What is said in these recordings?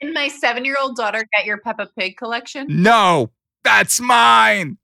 Can my 7-year-old daughter get your Peppa Pig collection? No, that's mine.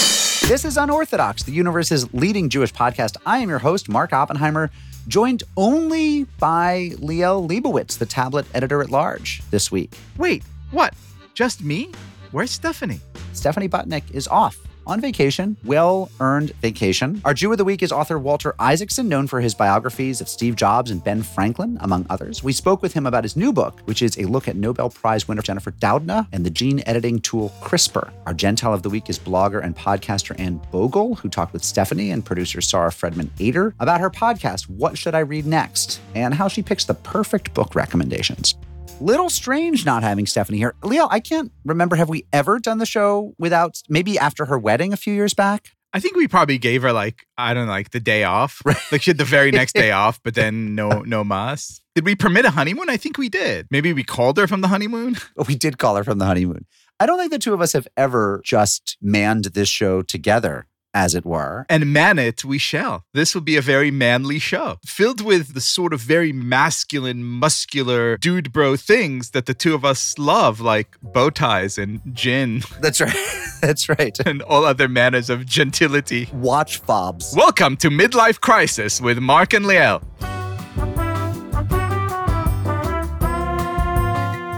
This is Unorthodox, the universe's leading Jewish podcast. I am your host, Mark Oppenheimer, joined only by Liel Leibovitz, the Tablet editor at large this week. Wait, what? Just me? Where's Stephanie? Stephanie Butnick is off on vacation, well-earned vacation. Our Jew of the Week is author Walter Isaacson, known for his biographies of Steve Jobs and Ben Franklin, among others. We spoke with him about his new book, which is a look at Nobel Prize winner Jennifer Doudna and the gene editing tool CRISPR. Our Gentile of the Week is blogger and podcaster Ann Bogel, who talked with Stephanie and producer Sarah Fredman-Ader about her podcast, What Should I Read Next? And how she picks the perfect book recommendations. Little strange not having Stephanie here. Liel, I can't remember, have we ever done the show without, maybe after her wedding a few years back? I think we probably gave her the day off. Right. Like she had the very next day off, but then no mas. Did we permit a honeymoon? I think we did. Maybe we called her from the honeymoon. We did call her from the honeymoon. I don't think the two of us have ever just manned this show together, as it were. And man it, we shall. This will be a very manly show, filled with the sort of very masculine, muscular, dude bro things that the two of us love, like bow ties and gin. That's right. That's right. And all other manners of gentility. Watch fobs. Welcome to Midlife Crisis with Mark and Liel.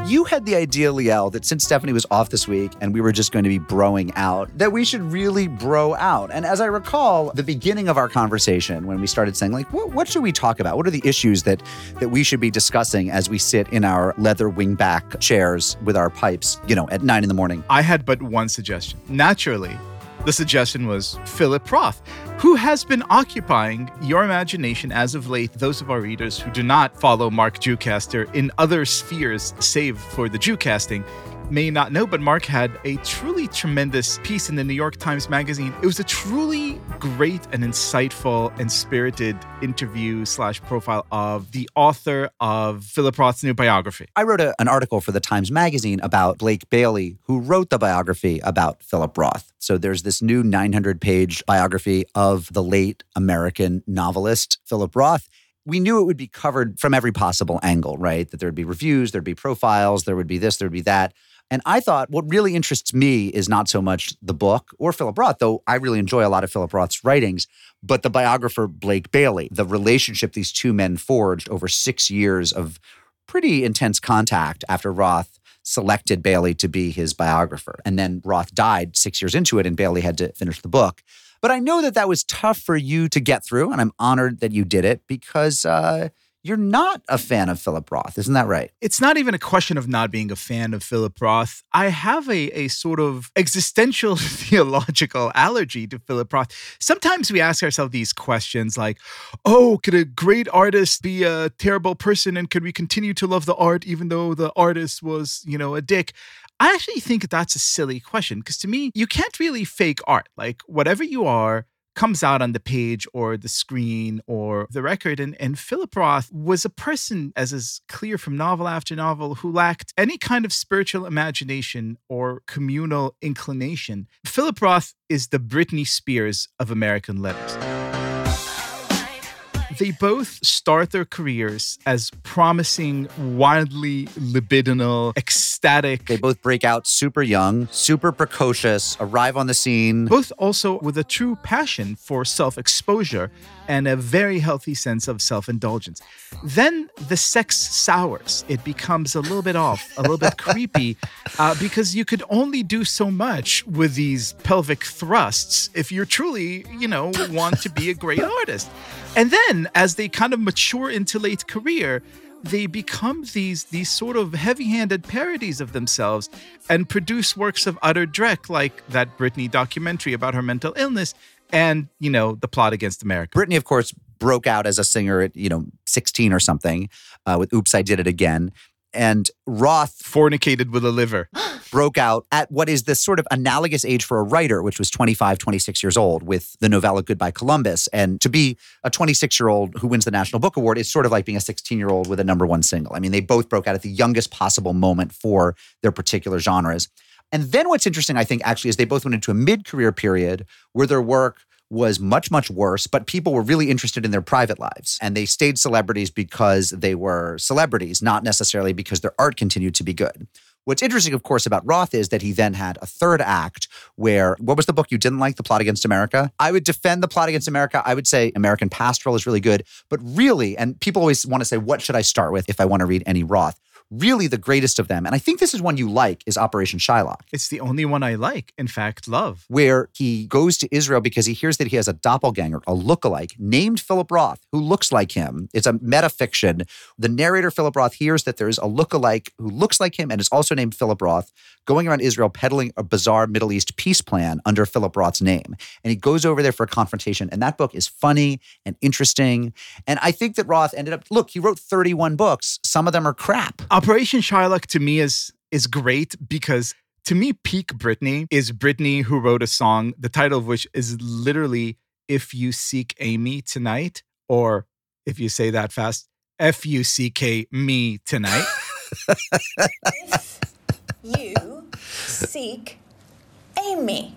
You had the idea, Liel, that since Stephanie was off this week and we were just going to be broing out, that we should really bro out. And as I recall, the beginning of our conversation when we started saying, what should we talk about? What are the issues that we should be discussing as we sit in our leather wingback chairs with our pipes, at 9 a.m? I had but one suggestion. Naturally, the suggestion was Philip Roth, who has been occupying your imagination as of late, those of our readers who do not follow Mark Jewcaster in other spheres save for the Jewcasting may not know, but Mark had a truly tremendous piece in the New York Times Magazine. It was a truly great and insightful and spirited interview / profile of the author of Philip Roth's new biography. I wrote an article for the Times Magazine about Blake Bailey, who wrote the biography about Philip Roth. So there's this new 900-page biography of the late American novelist Philip Roth. We knew it would be covered from every possible angle, right? That there'd be reviews, there'd be profiles, there would be this, there'd be that. And I thought what really interests me is not so much the book or Philip Roth, though I really enjoy a lot of Philip Roth's writings, but the biographer Blake Bailey, the relationship these two men forged over 6 years of pretty intense contact after Roth selected Bailey to be his biographer. And then Roth died 6 years into it and Bailey had to finish the book. But I know that was tough for you to get through, and I'm honored that you did it because you're not a fan of Philip Roth. Isn't that right? It's not even a question of not being a fan of Philip Roth. I have a sort of existential theological allergy to Philip Roth. Sometimes we ask ourselves these questions like, oh, could a great artist be a terrible person? And could we continue to love the art even though the artist was, a dick? I actually think that's a silly question because to me, you can't really fake art. Like whatever you are comes out on the page or the screen or the record. And Philip Roth was a person, as is clear from novel after novel, who lacked any kind of spiritual imagination or communal inclination. Philip Roth is the Britney Spears of American letters. They both start their careers as promising, wildly libidinal, ecstatic. They both break out super young, super precocious, arrive on the scene. Both also with a true passion for self-exposure and a very healthy sense of self-indulgence. Then the sex sours. It becomes a little bit off, a little bit creepy, because you could only do so much with these pelvic thrusts if you're truly, want to be a great artist. And then, as they kind of mature into late career, they become these sort of heavy-handed parodies of themselves and produce works of utter dreck like that Britney documentary about her mental illness and, the plot against America. Britney, of course, broke out as a singer at, 16 or something with Oops, I Did It Again. And Roth fornicated with a liver, broke out at what is this sort of analogous age for a writer, which was 25, 26 years old with the novella Goodbye Columbus. And to be a 26-year-old who wins the National Book Award is sort of like being a 16-year-old with a #1 single. I mean, they both broke out at the youngest possible moment for their particular genres. And then what's interesting, I think, actually, is they both went into a mid-career period where their work was much, much worse, but people were really interested in their private lives. And they stayed celebrities because they were celebrities, not necessarily because their art continued to be good. What's interesting, of course, about Roth is that he then had a third act where, what was the book you didn't like? The Plot Against America? I would defend The Plot Against America. I would say American Pastoral is really good. But really, and people always want to say, what should I start with if I want to read any Roth? Really the greatest of them, and I think this is one you like, is Operation Shylock. It's the only one I like, in fact, love. Where he goes to Israel because he hears that he has a doppelganger, a lookalike, named Philip Roth, who looks like him. It's a metafiction. The narrator, Philip Roth, hears that there is a lookalike who looks like him and is also named Philip Roth, going around Israel peddling a bizarre Middle East peace plan under Philip Roth's name. And he goes over there for a confrontation, and that book is funny and interesting. And I think that Roth ended up, look, he wrote 31 books. Some of them are crap. Operation Shylock to me is great because to me, peak Britney is Britney who wrote a song, the title of which is literally If You Seek Amy Tonight, or if you say that fast, F-U-C-K Me Tonight. If you seek Amy.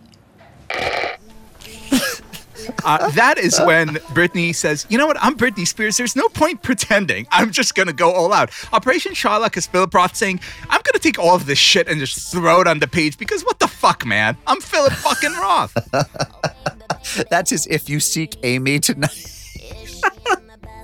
That is when Britney says, you know what, I'm Britney Spears. There's no point pretending. I'm just going to go all out. Operation Shylock is Philip Roth saying, I'm going to take all of this shit and just throw it on the page because what the fuck, man? I'm Philip fucking Roth. That's his If You Seek Amy Tonight.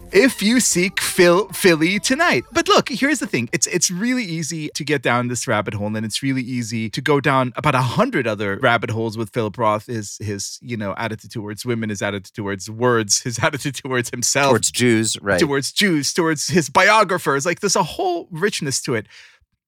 If You Seek Philly Tonight. But look, here's the thing. It's really easy to get down this rabbit hole, and it's really easy to go down about 100 other rabbit holes with Philip Roth, his attitude towards women, his attitude towards words, his attitude towards himself. Towards Jews, right. Towards Jews, towards his biographers. Like, there's a whole richness to it.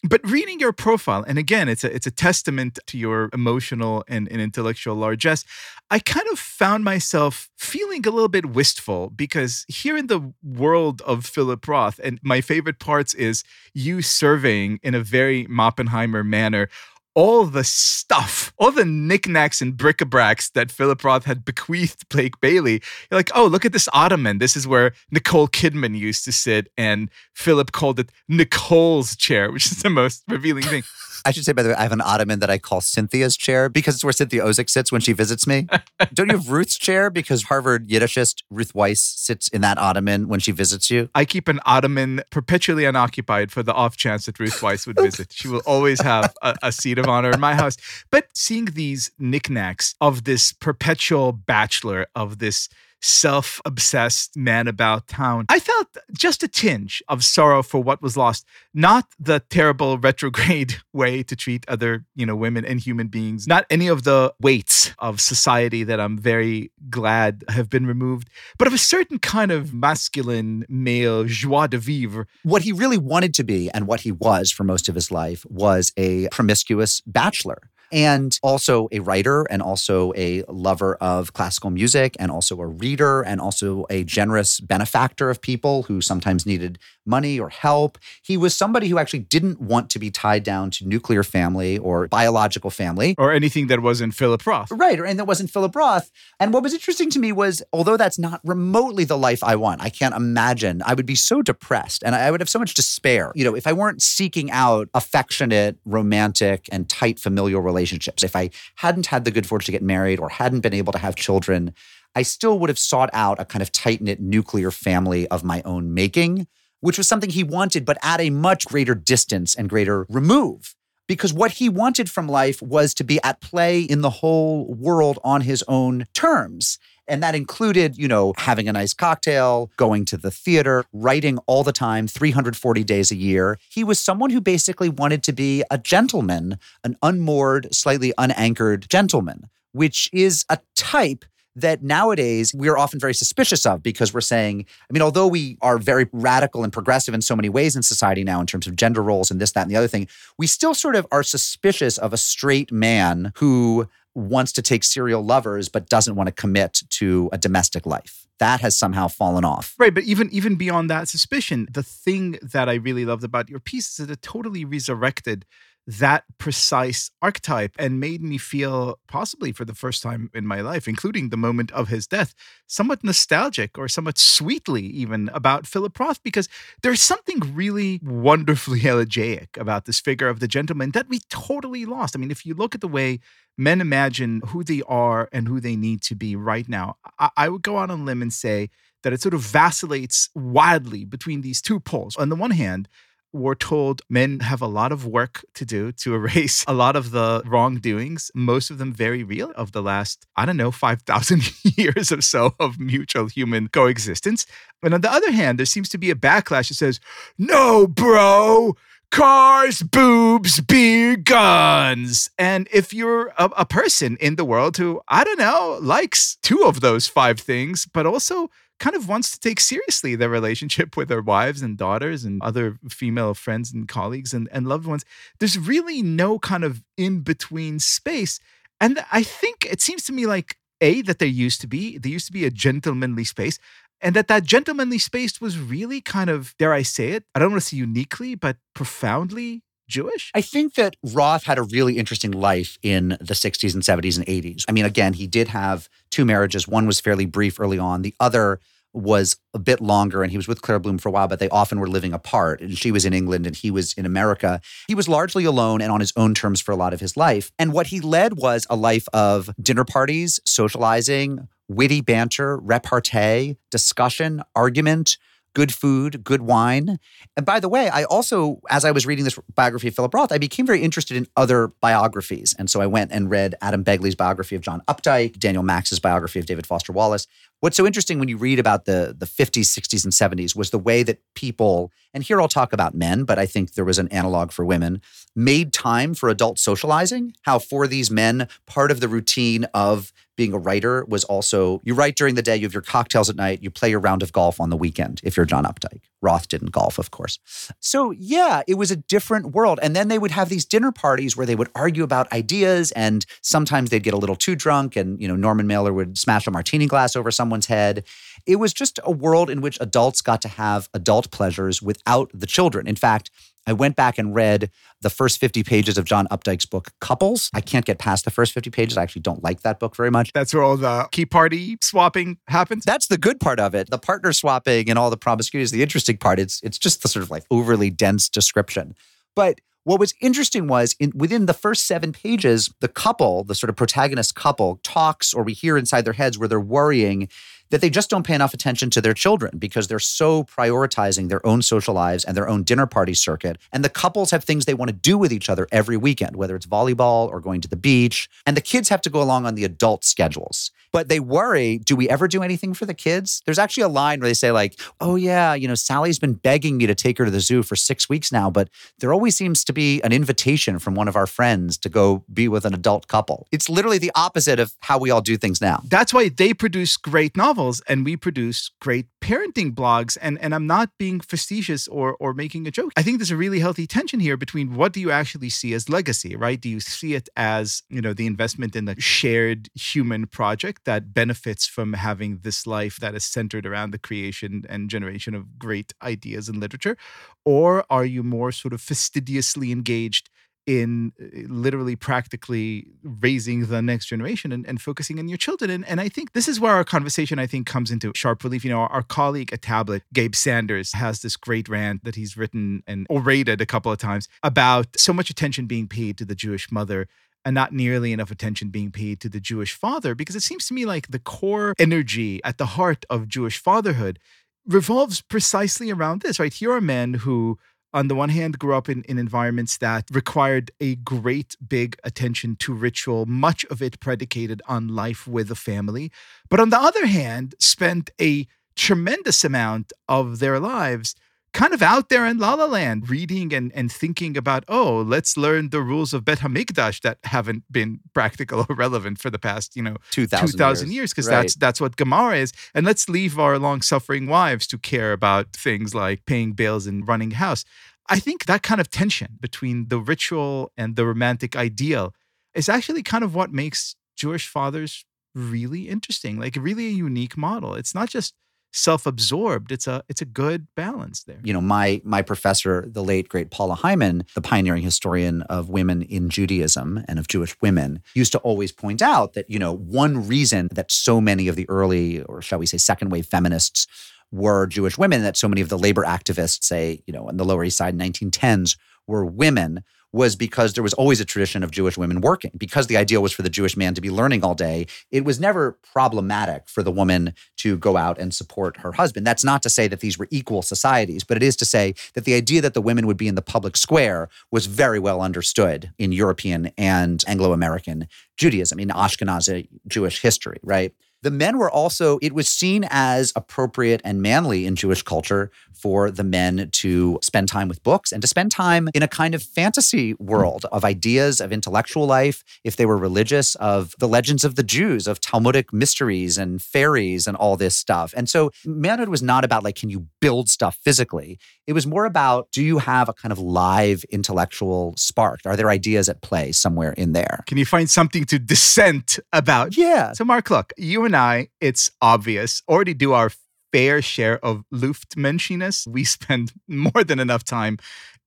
But reading your profile, and again, it's a testament to your emotional and intellectual largesse, I kind of found myself feeling a little bit wistful because here in the world of Philip Roth, and my favorite parts is you surveying in a very Oppenheimer manner all the stuff, all the knickknacks and bric-a-bracs that Philip Roth had bequeathed Blake Bailey. You're like, oh, look at this ottoman. This is where Nicole Kidman used to sit, and Philip called it Nicole's chair, which is the most revealing thing. I should say, by the way, I have an ottoman that I call Cynthia's chair because it's where Cynthia Ozick sits when she visits me. Don't you have Ruth's chair? Because Harvard Yiddishist Ruth Weiss sits in that ottoman when she visits you. I keep an ottoman perpetually unoccupied for the off chance that Ruth Weiss would visit. She will always have a seat of honor in my house. But seeing these knickknacks of this perpetual bachelor, of this self-obsessed man about town, I felt just a tinge of sorrow for what was lost. Not the terrible retrograde way to treat other, women and human beings. Not any of the weights of society that I'm very glad have been removed, but of a certain kind of masculine male joie de vivre. What he really wanted to be and what he was for most of his life was a promiscuous bachelor. And also a writer, and also a lover of classical music, and also a reader, and also a generous benefactor of people who sometimes needed money or help. He was somebody who actually didn't want to be tied down to nuclear family or biological family. Or anything that wasn't Philip Roth. Right, and that wasn't Philip Roth. And what was interesting to me was, although that's not remotely the life I want, I can't imagine, I would be so depressed, and I would have so much despair, if I weren't seeking out affectionate, romantic, and tight familial relationships. If I hadn't had the good fortune to get married or hadn't been able to have children, I still would have sought out a kind of tight-knit nuclear family of my own making, which was something he wanted, but at a much greater distance and greater remove. Because what he wanted from life was to be at play in the whole world on his own terms. And that included, having a nice cocktail, going to the theater, writing all the time, 340 days a year. He was someone who basically wanted to be a gentleman, an unmoored, slightly unanchored gentleman, which is a type that nowadays we're often very suspicious of because we're saying, although we are very radical and progressive in so many ways in society now in terms of gender roles and this, that, and the other thing, we still sort of are suspicious of a straight man who wants to take serial lovers but doesn't want to commit to a domestic life. That has somehow fallen off. Right, but even beyond that suspicion, the thing that I really loved about your piece is that it totally resurrected that precise archetype and made me feel, possibly for the first time in my life, including the moment of his death, somewhat nostalgic or somewhat sweetly even about Philip Roth, because there's something really wonderfully elegiac about this figure of the gentleman that we totally lost. I mean, if you look at the way men imagine who they are and who they need to be right now, I would go on a limb and say that it sort of vacillates wildly between these two poles. On the one hand, we're told men have a lot of work to do to erase a lot of the wrongdoings, most of them very real, of the last, 5,000 years or so of mutual human coexistence. And on the other hand, there seems to be a backlash that says, no, bro, cars, boobs, beer, guns. And if you're a person in the world who, likes two of those five things, but also kind of wants to take seriously their relationship with their wives and daughters and other female friends and colleagues and loved ones, there's really no kind of in-between space. And I think it seems to me like, A, that there used to be a gentlemanly space, and that gentlemanly space was really kind of, dare I say it, I don't want to say uniquely, but profoundly Jewish? I think that Roth had a really interesting life in the 60s and 70s and 80s. I mean, again, he did have two marriages. One was fairly brief early on. The other was a bit longer, and he was with Claire Bloom for a while, but they often were living apart. And she was in England and he was in America. He was largely alone and on his own terms for a lot of his life. And what he led was a life of dinner parties, socializing, witty banter, repartee, discussion, argument, good food, good wine. And by the way, I also, as I was reading this biography of Philip Roth, I became very interested in other biographies. And so I went and read Adam Begley's biography of John Updike, Daniel Max's biography of David Foster Wallace. What's so interesting when you read about the 50s, 60s, and 70s was the way that people, and here I'll talk about men, but I think there was an analog for women, made time for adult socializing. How for these men, part of the routine of being a writer was also, you write during the day, you have your cocktails at night, you play your round of golf on the weekend, if you're John Updike. Roth didn't golf, of course. So yeah, it was a different world. And then they would have these dinner parties where they would argue about ideas, and sometimes they'd get a little too drunk, and Norman Mailer would smash a martini glass over someone's head. It was just a world in which adults got to have adult pleasures without the children. In fact, I went back and read the first 50 pages of John Updike's book, Couples. I can't get past the first 50 pages. I actually don't like that book very much. That's where all the key party swapping happens? That's the good part of it. The partner swapping and all the promiscuity is the interesting part. It's just the sort of like overly dense description. But what was interesting was within the first 7 pages, the couple, the sort of protagonist couple, talks, or we hear inside their heads where they're worrying that they just don't pay enough attention to their children because they're so prioritizing their own social lives and their own dinner party circuit. And the couples have things they want to do with each other every weekend, whether it's volleyball or going to the beach. And the kids have to go along on the adult schedules. But they worry, do we ever do anything for the kids? There's actually a line where they say like, oh yeah, Sally's been begging me to take her to the zoo for 6 weeks now, but there always seems to be an invitation from one of our friends to go be with an adult couple. It's literally the opposite of how we all do things now. That's why they produce great novels. And we produce great parenting blogs. And I'm not being facetious or making a joke. I think there's a really healthy tension here between what do you actually see as legacy, right? Do you see it as, the investment in the shared human project that benefits from having this life that is centered around the creation and generation of great ideas and literature? Or are you more sort of fastidiously engaged in literally practically raising the next generation and focusing on your children? And I think this is where our conversation, I think, comes into sharp relief. Our colleague at Tablet, Gabe Sanders, has this great rant that he's written and orated a couple of times about so much attention being paid to the Jewish mother and not nearly enough attention being paid to the Jewish father, because it seems to me like the core energy at the heart of Jewish fatherhood revolves precisely around this, right? Here are men who, on the one hand, grew up in environments that required a great big attention to ritual, much of it predicated on life with a family. But on the other hand, spent a tremendous amount of their lives kind of out there in La La Land, reading and thinking about, let's learn the rules of Beit HaMikdash that haven't been practical or relevant for the past, 2,000 years, because that's what Gemara is. And let's leave our long-suffering wives to care about things like paying bills and running house. I think that kind of tension between the ritual and the romantic ideal is actually kind of what makes Jewish fathers really interesting, like really a unique model. It's not just self-absorbed. It's a good balance there. You know, my professor, the late, great Paula Hyman, the pioneering historian of women in Judaism and of Jewish women, used to always point out that, you know, one reason that so many of the early, or shall we say, second wave feminists were Jewish women, that so many of the labor activists, say, you know, on the Lower East Side in the 1910s were women, was because there was always a tradition of Jewish women working. Because the ideal was for the Jewish man to be learning all day, it was never problematic for the woman to go out and support her husband. That's not to say that these were equal societies, but it is to say that the idea that the women would be in the public square was very well understood in European and Anglo-American Judaism, in Ashkenazi Jewish history, right? The men were also, it was seen as appropriate and manly in Jewish culture for the men to spend time with books and to spend time in a kind of fantasy world of ideas, of intellectual life, if they were religious, of the legends of the Jews, of Talmudic mysteries and fairies and all this stuff. And so manhood was not about, like, can you build stuff physically? It was more about, do you have a kind of live intellectual spark? Are there ideas at play somewhere in there? Can you find something to dissent about? Yeah. So Mark, look, you and I, it's obvious, already do our fair share of Luftmenschiness. We spend more than enough time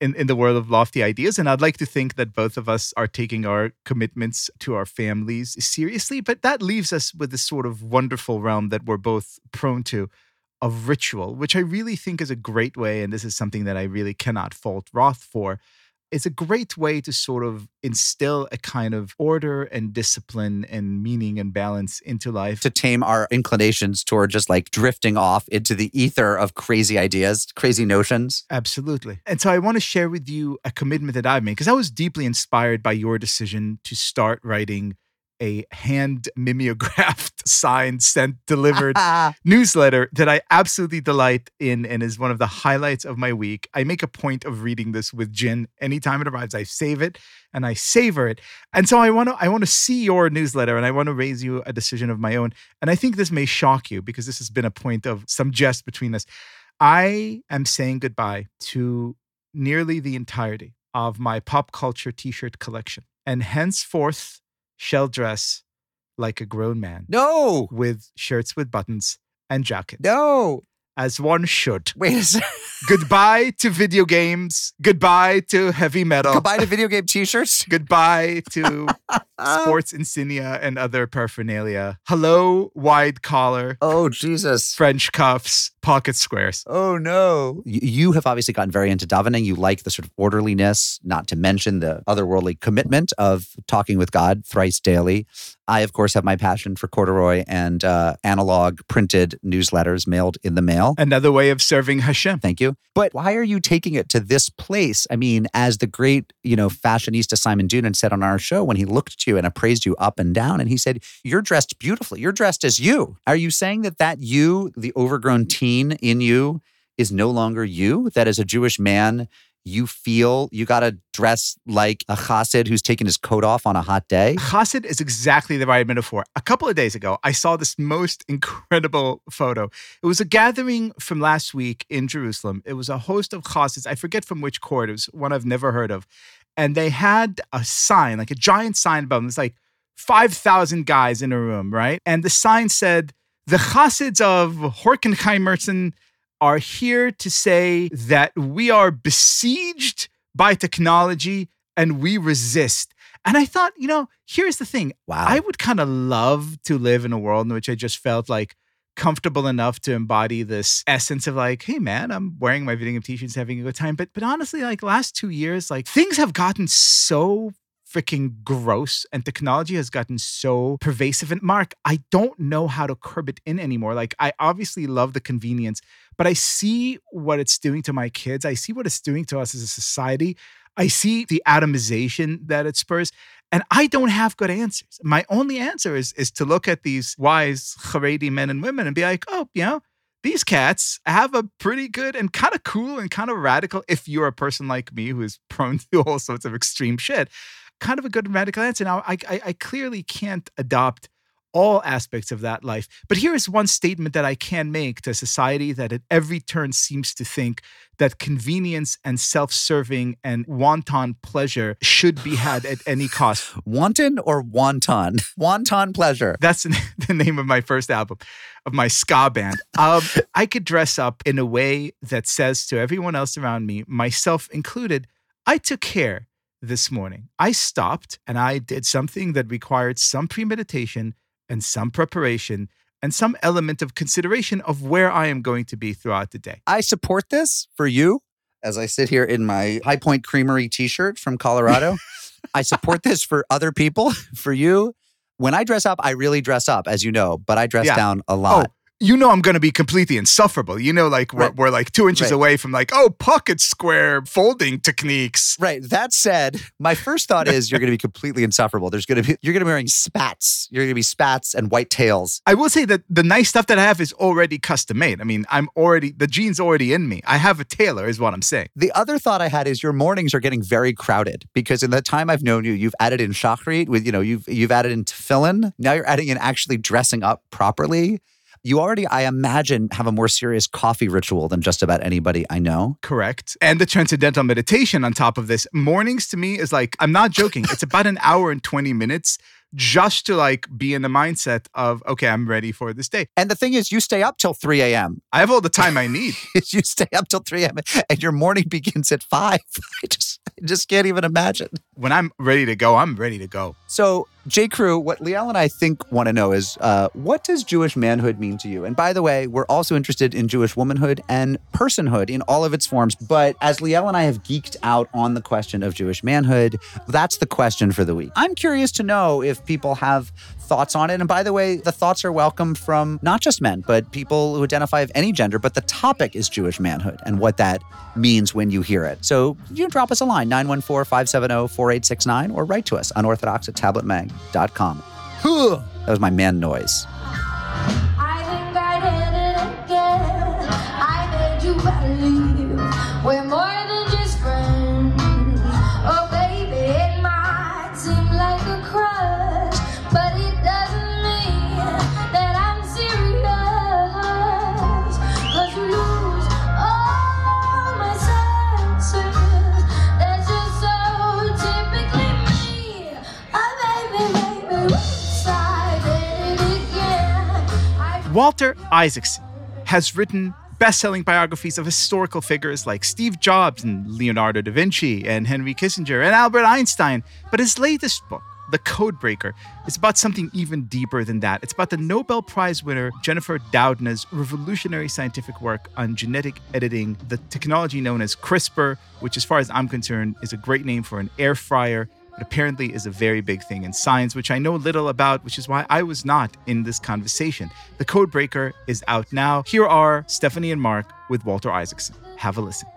in the world of lofty ideas. And I'd like to think that both of us are taking our commitments to our families seriously. But that leaves us with this sort of wonderful realm that we're both prone to, of ritual, which I really think is a great way, and this is something that I really cannot fault Roth for, it's a great way to sort of instill a kind of order and discipline and meaning and balance into life. To tame our inclinations toward just like drifting off into the ether of crazy ideas, crazy notions. Absolutely. And so I want to share with you a commitment that I've made, because I was deeply inspired by your decision to start writing a hand mimeographed, signed, sent, delivered newsletter that I absolutely delight in and is one of the highlights of my week. I make a point of reading this with gin. Anytime it arrives, I save it and I savor it. And so I want to see your newsletter, and I want to raise you a decision of my own. And I think this may shock you, because this has been a point of some jest between us. I am saying goodbye to nearly the entirety of my pop culture t-shirt collection, and henceforth shall dress like a grown man. No! With shirts with buttons and jackets. No! As one should. Wait a second. Goodbye to video games. Goodbye to heavy metal. Goodbye to video game t-shirts. Goodbye to sports insignia and other paraphernalia. Hello, wide collar. Oh, Jesus. French cuffs, pocket squares. Oh, no. You have obviously gotten very into davening. You like the sort of orderliness, not to mention the otherworldly commitment of talking with God thrice daily. I, of course, have my passion for corduroy and analog printed newsletters mailed in the mail. Another way of serving Hashem. Thank you. But why are you taking it to this place? I mean, as the great, you know, fashionista Simon Doonan said on our show when he looked at you and appraised you up and down, and he said, you're dressed beautifully. You're dressed as you. Are you saying that you, the overgrown teen in you, is no longer you? That as a Jewish man, you feel you got to dress like a chassid who's taking his coat off on a hot day? Chassid is exactly the right metaphor. A couple of days ago, I saw this most incredible photo. It was a gathering from last week in Jerusalem. It was a host of chassids. I forget from which court. It was one I've never heard of. And they had a sign, like a giant sign above them. It's like 5,000 guys in a room, right? And the sign said, the chassids of Horkenheimerson are here to say that we are besieged by technology and we resist. And I thought, you know, here's the thing. Wow. I would kind of love to live in a world in which I just felt like comfortable enough to embody this essence of like, hey man, I'm wearing my video game t-shirts, having a good time. But honestly, like last 2 years, like things have gotten so freaking gross and technology has gotten so pervasive. And Mark, I don't know how to curb it in anymore. Like I obviously love the convenience, but I see what it's doing to my kids. I see what it's doing to us as a society. I see the atomization that it spurs. And I don't have good answers. My only answer is to look at these wise Haredi men and women and be like, oh, you know, these cats have a pretty good and kind of cool and kind of radical, if you're a person like me who is prone to all sorts of extreme shit, kind of a good radical answer. Now, I clearly can't adopt all aspects of that life. But here is one statement that I can make to society that at every turn seems to think that convenience and self-serving and wanton pleasure should be had at any cost. Wanton or wanton? Wanton pleasure. That's the name of my first album, of my ska band. I could dress up in a way that says to everyone else around me, myself included, I took care this morning. I stopped and I did something that required some premeditation and some preparation, and some element of consideration of where I am going to be throughout the day. I support this for you, as I sit here in my High Point Creamery t-shirt from Colorado. I support this for other people, for you. When I dress up, I really dress up, as you know, but I dress down a lot. Oh, you know I'm going to be completely insufferable. You know, like we're like 2 inches away from like, oh, pocket square folding techniques. Right. That said, my first thought is you're going to be completely insufferable. You're going to be wearing spats. You're going to be spats and white tails. I will say that the nice stuff that I have is already custom made. I mean, the jeans already in me. I have a tailor is what I'm saying. The other thought I had is your mornings are getting very crowded because in the time I've known you, you've added in shachrit with, you know, you've added in tefillin. Now you're adding in actually dressing up properly. You already, I imagine, have a more serious coffee ritual than just about anybody I know. Correct. And the transcendental meditation on top of this. Mornings to me is like, I'm not joking. It's about an hour and 20 minutes just to like be in the mindset of, okay, I'm ready for this day. And the thing is, you stay up till 3 a.m. I have all the time I need. You stay up till 3 a.m. and your morning begins at 5. I just can't even imagine. When I'm ready to go, I'm ready to go. So, J. Crew, what Liel and I think want to know is, what does Jewish manhood mean to you? And by the way, we're also interested in Jewish womanhood and personhood in all of its forms. But as Liel and I have geeked out on the question of Jewish manhood, that's the question for the week. I'm curious to know if people have thoughts on it. And by the way, the thoughts are welcome from not just men, but people who identify of any gender. But the topic is Jewish manhood and what that means when you hear it. So you can drop us a line, 914-570-4869, or write to us, unorthodox@tabletmag.com. That was my man noise. I think I did it again. I made you believe we're more than just friends. Oh, baby, it might seem like a crush, but it doesn't mean that I'm serious. 'Cause you lose all my senses. That's just so typically me. Oh, baby, baby, woo. Walter Isaacson has written best-selling biographies of historical figures like Steve Jobs and Leonardo da Vinci and Henry Kissinger and Albert Einstein. But his latest book, The Codebreaker, is about something even deeper than that. It's about the Nobel Prize winner Jennifer Doudna's revolutionary scientific work on genetic editing, the technology known as CRISPR, which as far as I'm concerned is a great name for an air fryer. It apparently is a very big thing in science, which I know little about, which is why I was not in this conversation. The Codebreaker is out now. Here are Stephanie and Mark with Walter Isaacson. Have a listen.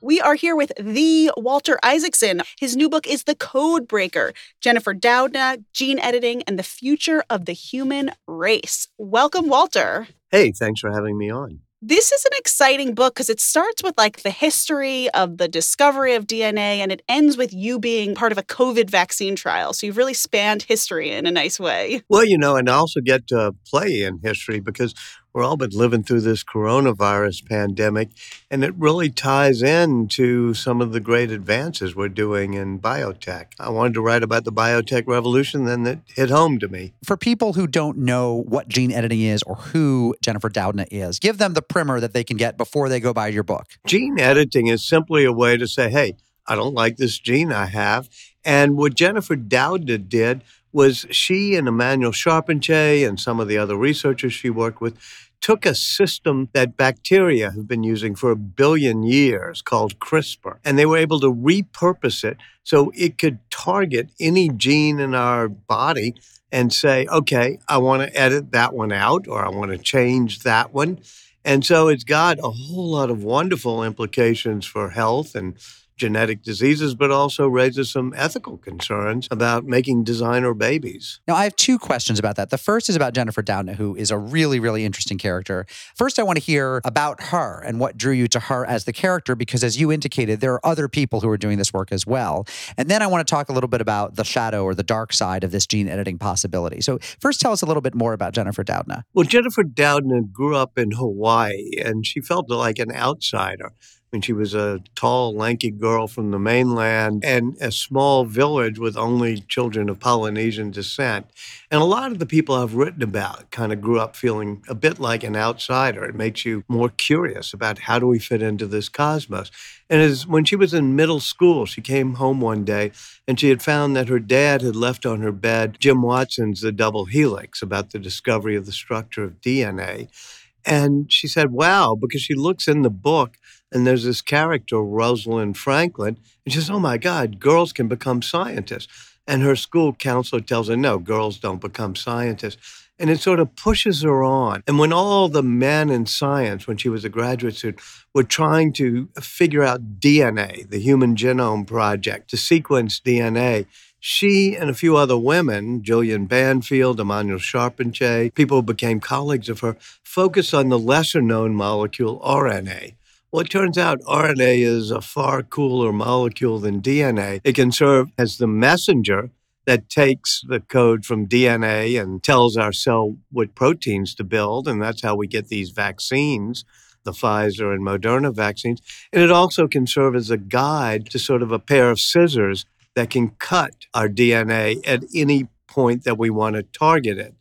We are here with the Walter Isaacson. His new book is The Codebreaker, Jennifer Doudna, Gene Editing, and the Future of the Human Race. Welcome, Walter. Hey, thanks for having me on. This is an exciting book because it starts with like the history of the discovery of DNA and it ends with you being part of a COVID vaccine trial. So you've really spanned history in a nice way. Well, you know, and I also get to play in history because we're all been living through this coronavirus pandemic, and it really ties in to some of the great advances we're doing in biotech. I wanted to write about the biotech revolution, then it hit home to me. For people who don't know what gene editing is or who Jennifer Doudna is, give them the primer that they can get before they go buy your book. Gene editing is simply a way to say, hey, I don't like this gene I have. And what Jennifer Doudna did was she and Emmanuel Charpentier and some of the other researchers she worked with took a system that bacteria have been using for 1 billion years called CRISPR, and they were able to repurpose it so it could target any gene in our body and say, okay, I want to edit that one out or I want to change that one. And so it's got a whole lot of wonderful implications for health and genetic diseases, but also raises some ethical concerns about making designer babies. Now, I have two questions about that. The first is about Jennifer Doudna, who is a really, really interesting character. First, I want to hear about her and what drew you to her as the character, because as you indicated, there are other people who are doing this work as well. And then I want to talk a little bit about the shadow or the dark side of this gene editing possibility. So first, tell us a little bit more about Jennifer Doudna. Well, Jennifer Doudna grew up in Hawaii, and she felt like an outsider. I mean, she was a tall, lanky girl from the mainland and a small village with only children of Polynesian descent. And a lot of the people I've written about kind of grew up feeling a bit like an outsider. It makes you more curious about how do we fit into this cosmos. And when she was in middle school, she came home one day and she had found that her dad had left on her bed Jim Watson's The Double Helix, about the discovery of the structure of DNA. And she said, wow, because she looks in the book and there's this character, Rosalind Franklin, and she says, oh my God, girls can become scientists. And her school counselor tells her, no, girls don't become scientists. And it sort of pushes her on. And when all the men in science, when she was a graduate student, were trying to figure out DNA, the Human Genome Project, to sequence DNA, she and a few other women, Jillian Banfield, Emmanuel Charpentier, people who became colleagues of her, focused on the lesser-known molecule RNA. Well, it turns out RNA is a far cooler molecule than DNA. It can serve as the messenger that takes the code from DNA and tells our cell what proteins to build, and that's how we get these vaccines, the Pfizer and Moderna vaccines. And it also can serve as a guide to sort of a pair of scissors that can cut our DNA at any point that we want to target it.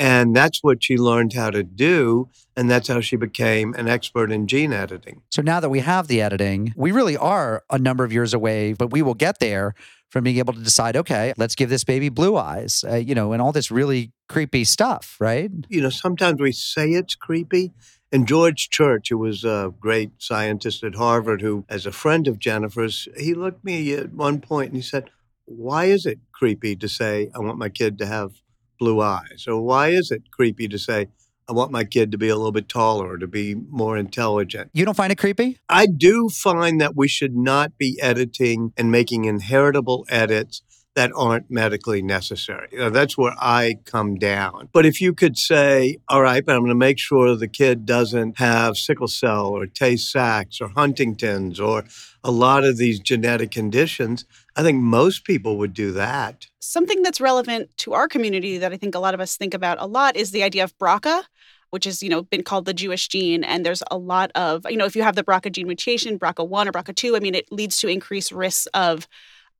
And that's what she learned how to do, and that's how she became an expert in gene editing. So now that we have the editing, we really are a number of years away, but we will get there from being able to decide, okay, let's give this baby blue eyes, and all this really creepy stuff, right? Sometimes we say it's creepy. And George Church, who was a great scientist at Harvard, who, as a friend of Jennifer's, he looked at me at one point and he said, why is it creepy to say, I want my kid to have blue eyes? Or why is it creepy to say, I want my kid to be a little bit taller, to be more intelligent? You don't find it creepy? I do find that we should not be editing and making inheritable edits that aren't medically necessary. That's where I come down. But if you could say, all right, but I'm going to make sure the kid doesn't have sickle cell or Tay-Sachs or Huntington's or a lot of these genetic conditions, I think most people would do that. Something that's relevant to our community that I think a lot of us think about a lot is the idea of BRCA, which has, been called the Jewish gene. And there's a lot of, if you have the BRCA gene mutation, BRCA1 or BRCA2, it leads to increased risks of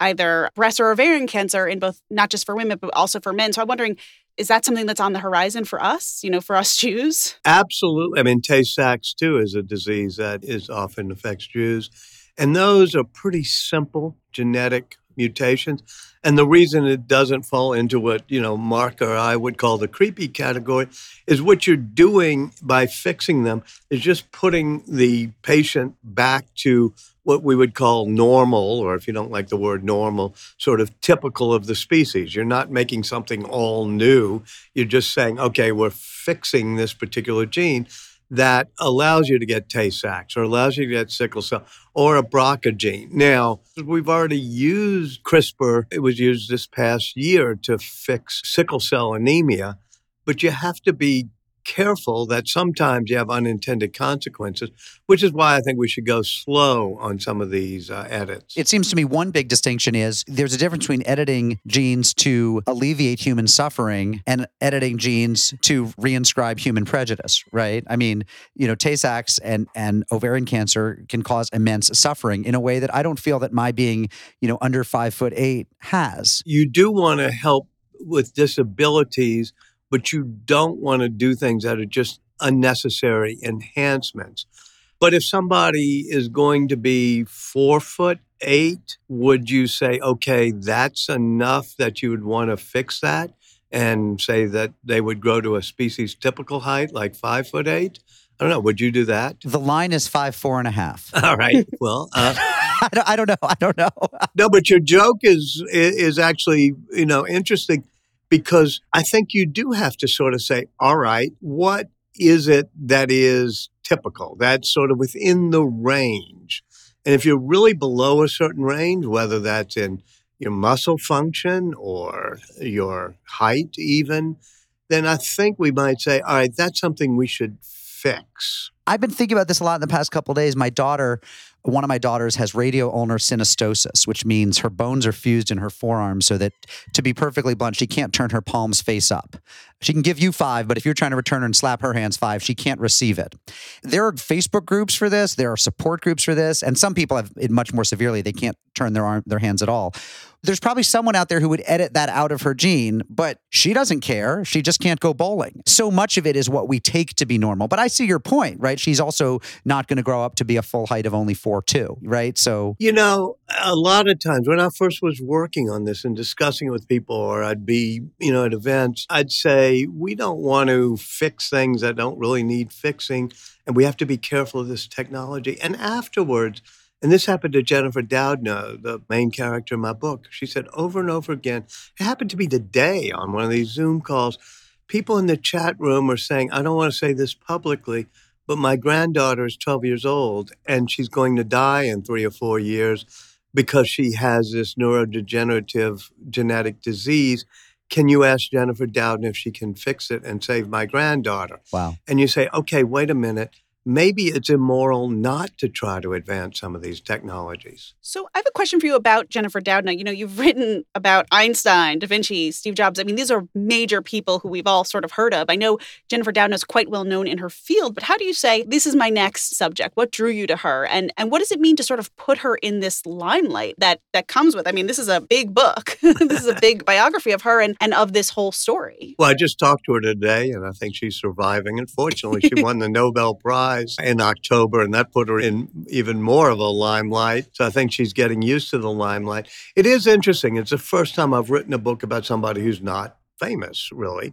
either breast or ovarian cancer in both, not just for women, but also for men. So I'm wondering, is that something that's on the horizon for us, for us Jews? Absolutely. Tay-Sachs, too, is a disease that is often affects Jews. And those are pretty simple genetic mutations. And the reason it doesn't fall into what, Mark or I would call the creepy category is what you're doing by fixing them is just putting the patient back to what we would call normal, or if you don't like the word normal, sort of typical of the species. You're not making something all new. You're just saying, okay, we're fixing this particular gene that allows you to get Tay-Sachs or allows you to get sickle cell or a BRCA gene. Now, we've already used CRISPR. It was used this past year to fix sickle cell anemia, but you have to be careful that sometimes you have unintended consequences, which is why I think we should go slow on some of these edits. It seems to me one big distinction is there's a difference between editing genes to alleviate human suffering and editing genes to reinscribe human prejudice, right? Tay-Sachs and ovarian cancer can cause immense suffering in a way that I don't feel that my being, under 5'8" has. You do want to help with disabilities, but you don't want to do things that are just unnecessary enhancements. But if somebody is going to be 4'8", would you say, okay, that's enough that you would want to fix that and say that they would grow to a species typical height, like 5'8"? I don't know. Would you do that? The line is 5'4.5". All right. well, I don't know. No, but your joke is actually, interesting. Because I think you do have to sort of say, all right, what is it that is typical? That's sort of within the range. And if you're really below a certain range, whether that's in your muscle function or your height even, then I think we might say, all right, that's something we should fix. I've been thinking about this a lot in the past couple of days. My daughter, one of my daughters has radio ulnar synostosis, which means her bones are fused in her forearm so that, to be perfectly blunt, she can't turn her palms face up. She can give you five, but if you're trying to return her and slap her hands five, she can't receive it. There are Facebook groups for this. There are support groups for this. And some people have it much more severely. They can't turn their hands at all. There's probably someone out there who would edit that out of her gene, but she doesn't care. She just can't go bowling. So much of it is what we take to be normal. But I see your point, right? She's also not going to grow up to be a full height of only 4'2", right? So, you know, a lot of times when I first was working on this and discussing it with people, or I'd be, you know, at events, I'd say, we don't want to fix things that don't really need fixing. And we have to be careful of this technology. And afterwards, and this happened to Jennifer Doudna, the main character in my book. She said over and over again, it happened to be today on one of these Zoom calls, people in the chat room are saying, I don't want to say this publicly, but my granddaughter is 12 years old and she's going to die in 3 or 4 years because she has this neurodegenerative genetic disease. Can you ask Jennifer Doudna if she can fix it and save my granddaughter? Wow. And you say, okay, wait a minute. Maybe it's immoral not to try to advance some of these technologies. So I have a question for you about Jennifer Doudna. You know, you've written about Einstein, Da Vinci, Steve Jobs. I mean, these are major people who we've all sort of heard of. I know Jennifer Doudna is quite well known in her field, but how do you say, this is my next subject? What drew you to her? And what does it mean to sort of put her in this limelight that comes with? I mean, this is a big book. This is a big biography of her and of this whole story. Well, I just talked to her today, and I think she's surviving. Unfortunately, she won the Nobel Prize in October, and that put her in even more of a limelight. So I think she's getting used to the limelight. It is interesting. It's the first time I've written a book about somebody who's not famous, really.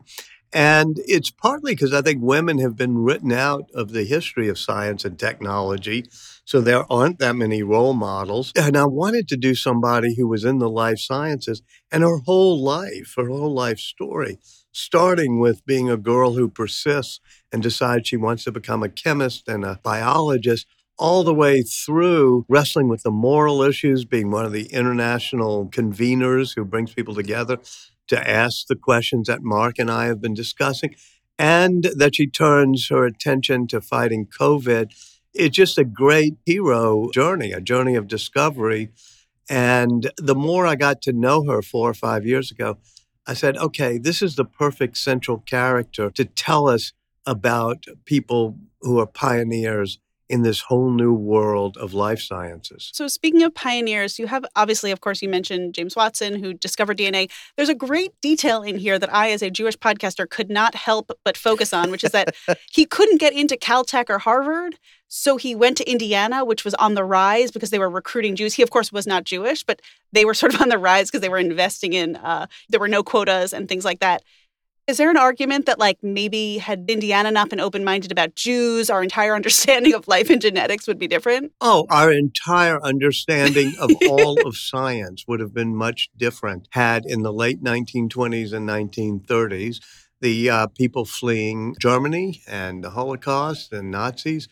And it's partly because I think women have been written out of the history of science and technology. So there aren't that many role models. And I wanted to do somebody who was in the life sciences and her whole life story, starting with being a girl who persists and decides she wants to become a chemist and a biologist, all the way through wrestling with the moral issues, being one of the international conveners who brings people together to ask the questions that Mark and I have been discussing, and that she turns her attention to fighting COVID. It's just a great hero journey, a journey of discovery. And the more I got to know her 4 or 5 years ago, I said, okay, this is the perfect central character to tell us about people who are pioneers in this whole new world of life sciences. So speaking of pioneers, you have obviously, of course, you mentioned James Watson, who discovered DNA. There's a great detail in here that I, as a Jewish podcaster, could not help but focus on, which is that he couldn't get into Caltech or Harvard. So he went to Indiana, which was on the rise because they were recruiting Jews. He, of course, was not Jewish, but they were sort of on the rise because they were investing in, there were no quotas and things like that. Is there an argument that, like, maybe had Indiana not been open-minded about Jews, our entire understanding of life and genetics would be different? Oh, our entire understanding of all of science would have been much different had in the late 1920s and 1930s, the people fleeing Germany and the Holocaust and Nazis,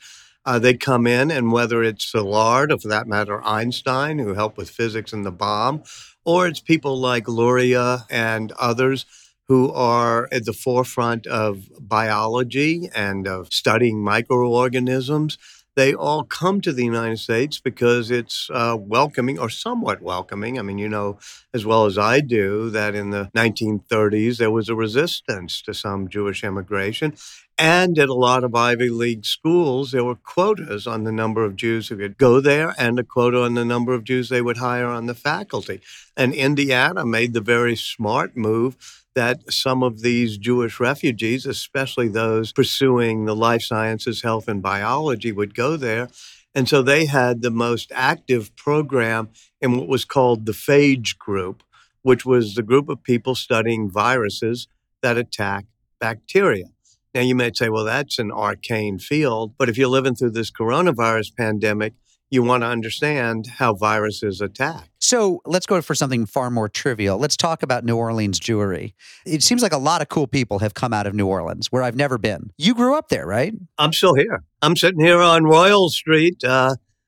they come in, and whether it's Szilard, or for that matter, Einstein, who helped with physics and the bomb, or it's people like Luria and others who are at the forefront of biology and of studying microorganisms. They all come to the United States because it's welcoming or somewhat welcoming. I mean, you know, as well as I do, that in the 1930s, there was a resistance to some Jewish immigration. And at a lot of Ivy League schools, there were quotas on the number of Jews who could go there and a quota on the number of Jews they would hire on the faculty. And Indiana made the very smart move that some of these Jewish refugees, especially those pursuing the life sciences, health, and biology, would go there. And so they had the most active program in what was called the phage group, which was the group of people studying viruses that attack bacteria. Now, you might say, well, that's an arcane field. But if you're living through this coronavirus pandemic, you want to understand how viruses attack. So let's go for something far more trivial. Let's talk about New Orleans Jewry. It seems like a lot of cool people have come out of New Orleans, where I've never been. You grew up there, right? I'm still here. I'm sitting here on Royal Street,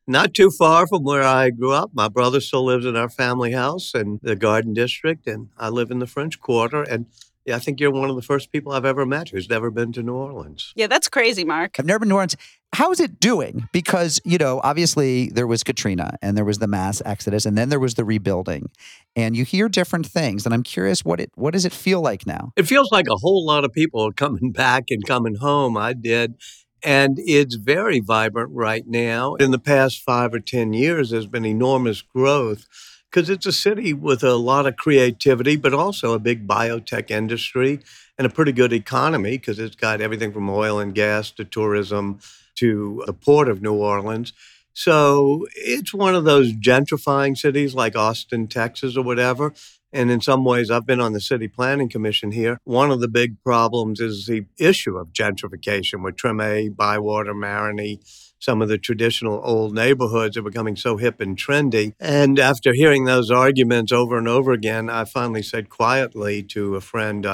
Not too far from where I grew up. My brother still lives in our family house in the Garden District, and I live in the French Quarter. And yeah, I think you're one of the first people I've ever met who's never been to New Orleans. Yeah, that's crazy, Mark. I've never been to New Orleans. How is it doing? Because, you know, obviously there was Katrina and there was the mass exodus and then there was the rebuilding. And you hear different things. And I'm curious, what does it feel like now? It feels like a whole lot of people are coming back and coming home. I did. And it's very vibrant right now. In the past 5 or 10 years, there's been enormous growth because it's a city with a lot of creativity, but also a big biotech industry and a pretty good economy because it's got everything from oil and gas to tourism to the port of New Orleans. So it's one of those gentrifying cities like Austin, Texas or whatever. And in some ways, I've been on the City Planning Commission here. One of the big problems is the issue of gentrification with Treme, Bywater, Marigny. Some of the traditional old neighborhoods are becoming so hip and trendy. And after hearing those arguments over and over again, I finally said quietly to a friend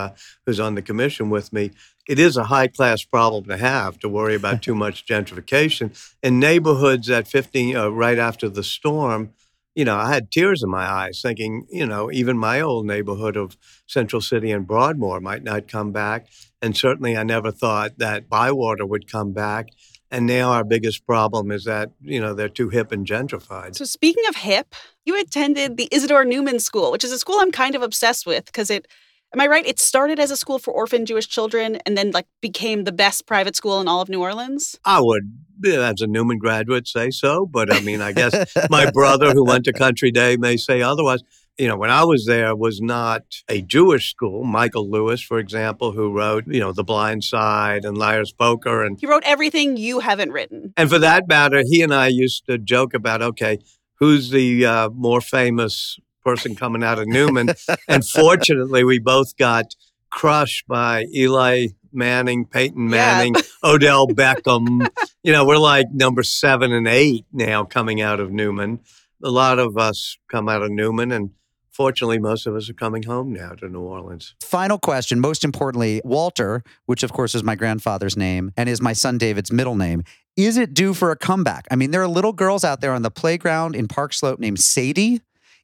who's on the commission with me, it is a high-class problem to have, to worry about too much gentrification. In neighborhoods at 15, right after the storm, you know, I had tears in my eyes thinking, you know, even my old neighborhood of Central City and Broadmoor might not come back. And certainly I never thought that Bywater would come back. And now our biggest problem is that, you know, they're too hip and gentrified. So speaking of hip, you attended the Isidore Newman School, which is a school I'm kind of obsessed with because it, am I right? It started as a school for orphan Jewish children and then like became the best private school in all of New Orleans? I would, as a Newman graduate, say so. But I mean, I guess my brother who went to Country Day may say otherwise. You know, when I was there, it was not a Jewish school. Michael Lewis, for example, who wrote, you know, The Blind Side and Liar's Poker. And he wrote everything you haven't written. And for that matter, he and I used to joke about, okay, who's the more famous person coming out of Newman? And fortunately, we both got crushed by Eli Manning, Peyton Manning, Odell Beckham. You know, we're like number 7 and 8 now coming out of Newman. A lot of us come out of Newman, and fortunately, most of us are coming home now to New Orleans. Final question. Most importantly, Walter, which of course is my grandfather's name and is my son David's middle name, is it due for a comeback? I mean, there are little girls out there on the playground in Park Slope named Sadie,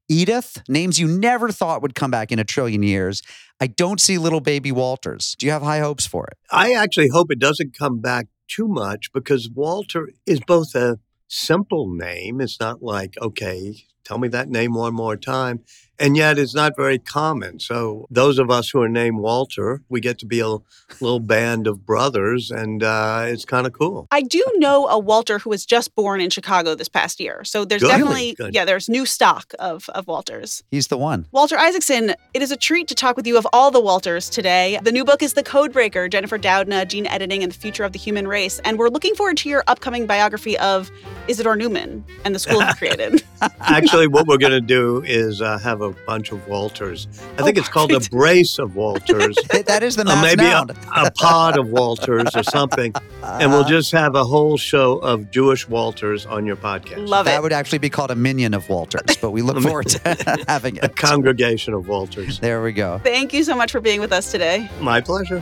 Edith, names you never thought would come back in a trillion years. I don't see little baby Walters. Do you have high hopes for it? I actually hope it doesn't come back too much because Walter is both a simple name. It's not like, okay, tell me that name one more time. And yet it's not very common. So those of us who are named Walter, we get to be a little band of brothers, and it's kind of cool. I do know a Walter who was just born in Chicago this past year. So there's Good. Yeah, there's new stock of Walters. He's the one. Walter Isaacson, it is a treat to talk with you of all the Walters today. The new book is The Codebreaker, Jennifer Doudna, Gene Editing and the Future of the Human Race. And we're looking forward to your upcoming biography of Isidore Newman and the school he created. Actually, what we're going to do is have a bunch of Walters. I think it's called a brace of Walters. That is the nice maybe a pod of Walters or something. And we'll just have a whole show of Jewish Walters on your podcast. Love it. That would actually be called a minion of Walters, but we look forward to having it. A congregation of Walters. There we go. Thank you so much for being with us today. My pleasure.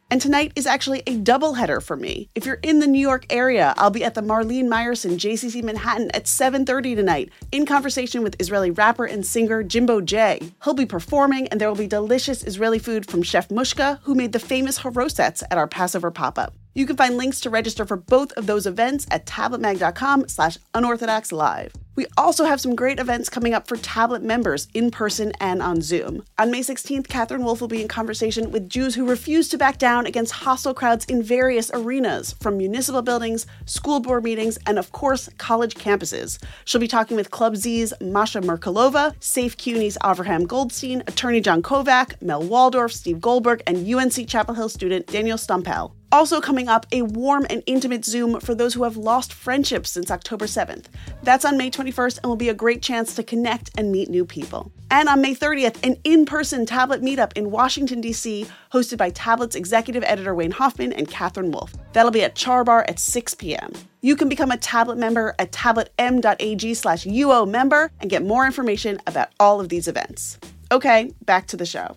And tonight is actually a doubleheader for me. If you're in the New York area, I'll be at the Marlene Meyerson JCC Manhattan at 7:30 tonight in conversation with Israeli rapper and singer Jimbo J. He'll be performing, and there will be delicious Israeli food from Chef Mushka, who made the famous harosets at our Passover pop-up. You can find links to register for both of those events at tabletmag.com/unorthodoxlive. We also have some great events coming up for Tablet members in person and on Zoom. On May 16th, Catherine Wolfe will be in conversation with Jews who refuse to back down against hostile crowds in various arenas, from municipal buildings, school board meetings, and of course, college campuses. She'll be talking with Club Z's Masha Merkalova, Safe CUNY's Avraham Goldstein, attorney John Kovac, Mel Waldorf, Steve Goldberg, and UNC Chapel Hill student Daniel Stumpel. Also coming up, a warm and intimate Zoom for those who have lost friendships since October 7th. That's on May 21st and will be a great chance to connect and meet new people. And on May 30th, an in-person Tablet meetup in Washington, D.C., hosted by Tablet's executive editor Wayne Hoffman and Catherine Wolfe. That'll be at Char Bar at 6 p.m. You can become a Tablet member at tabletm.ag/UO member and get more information about all of these events. Okay, back to the show.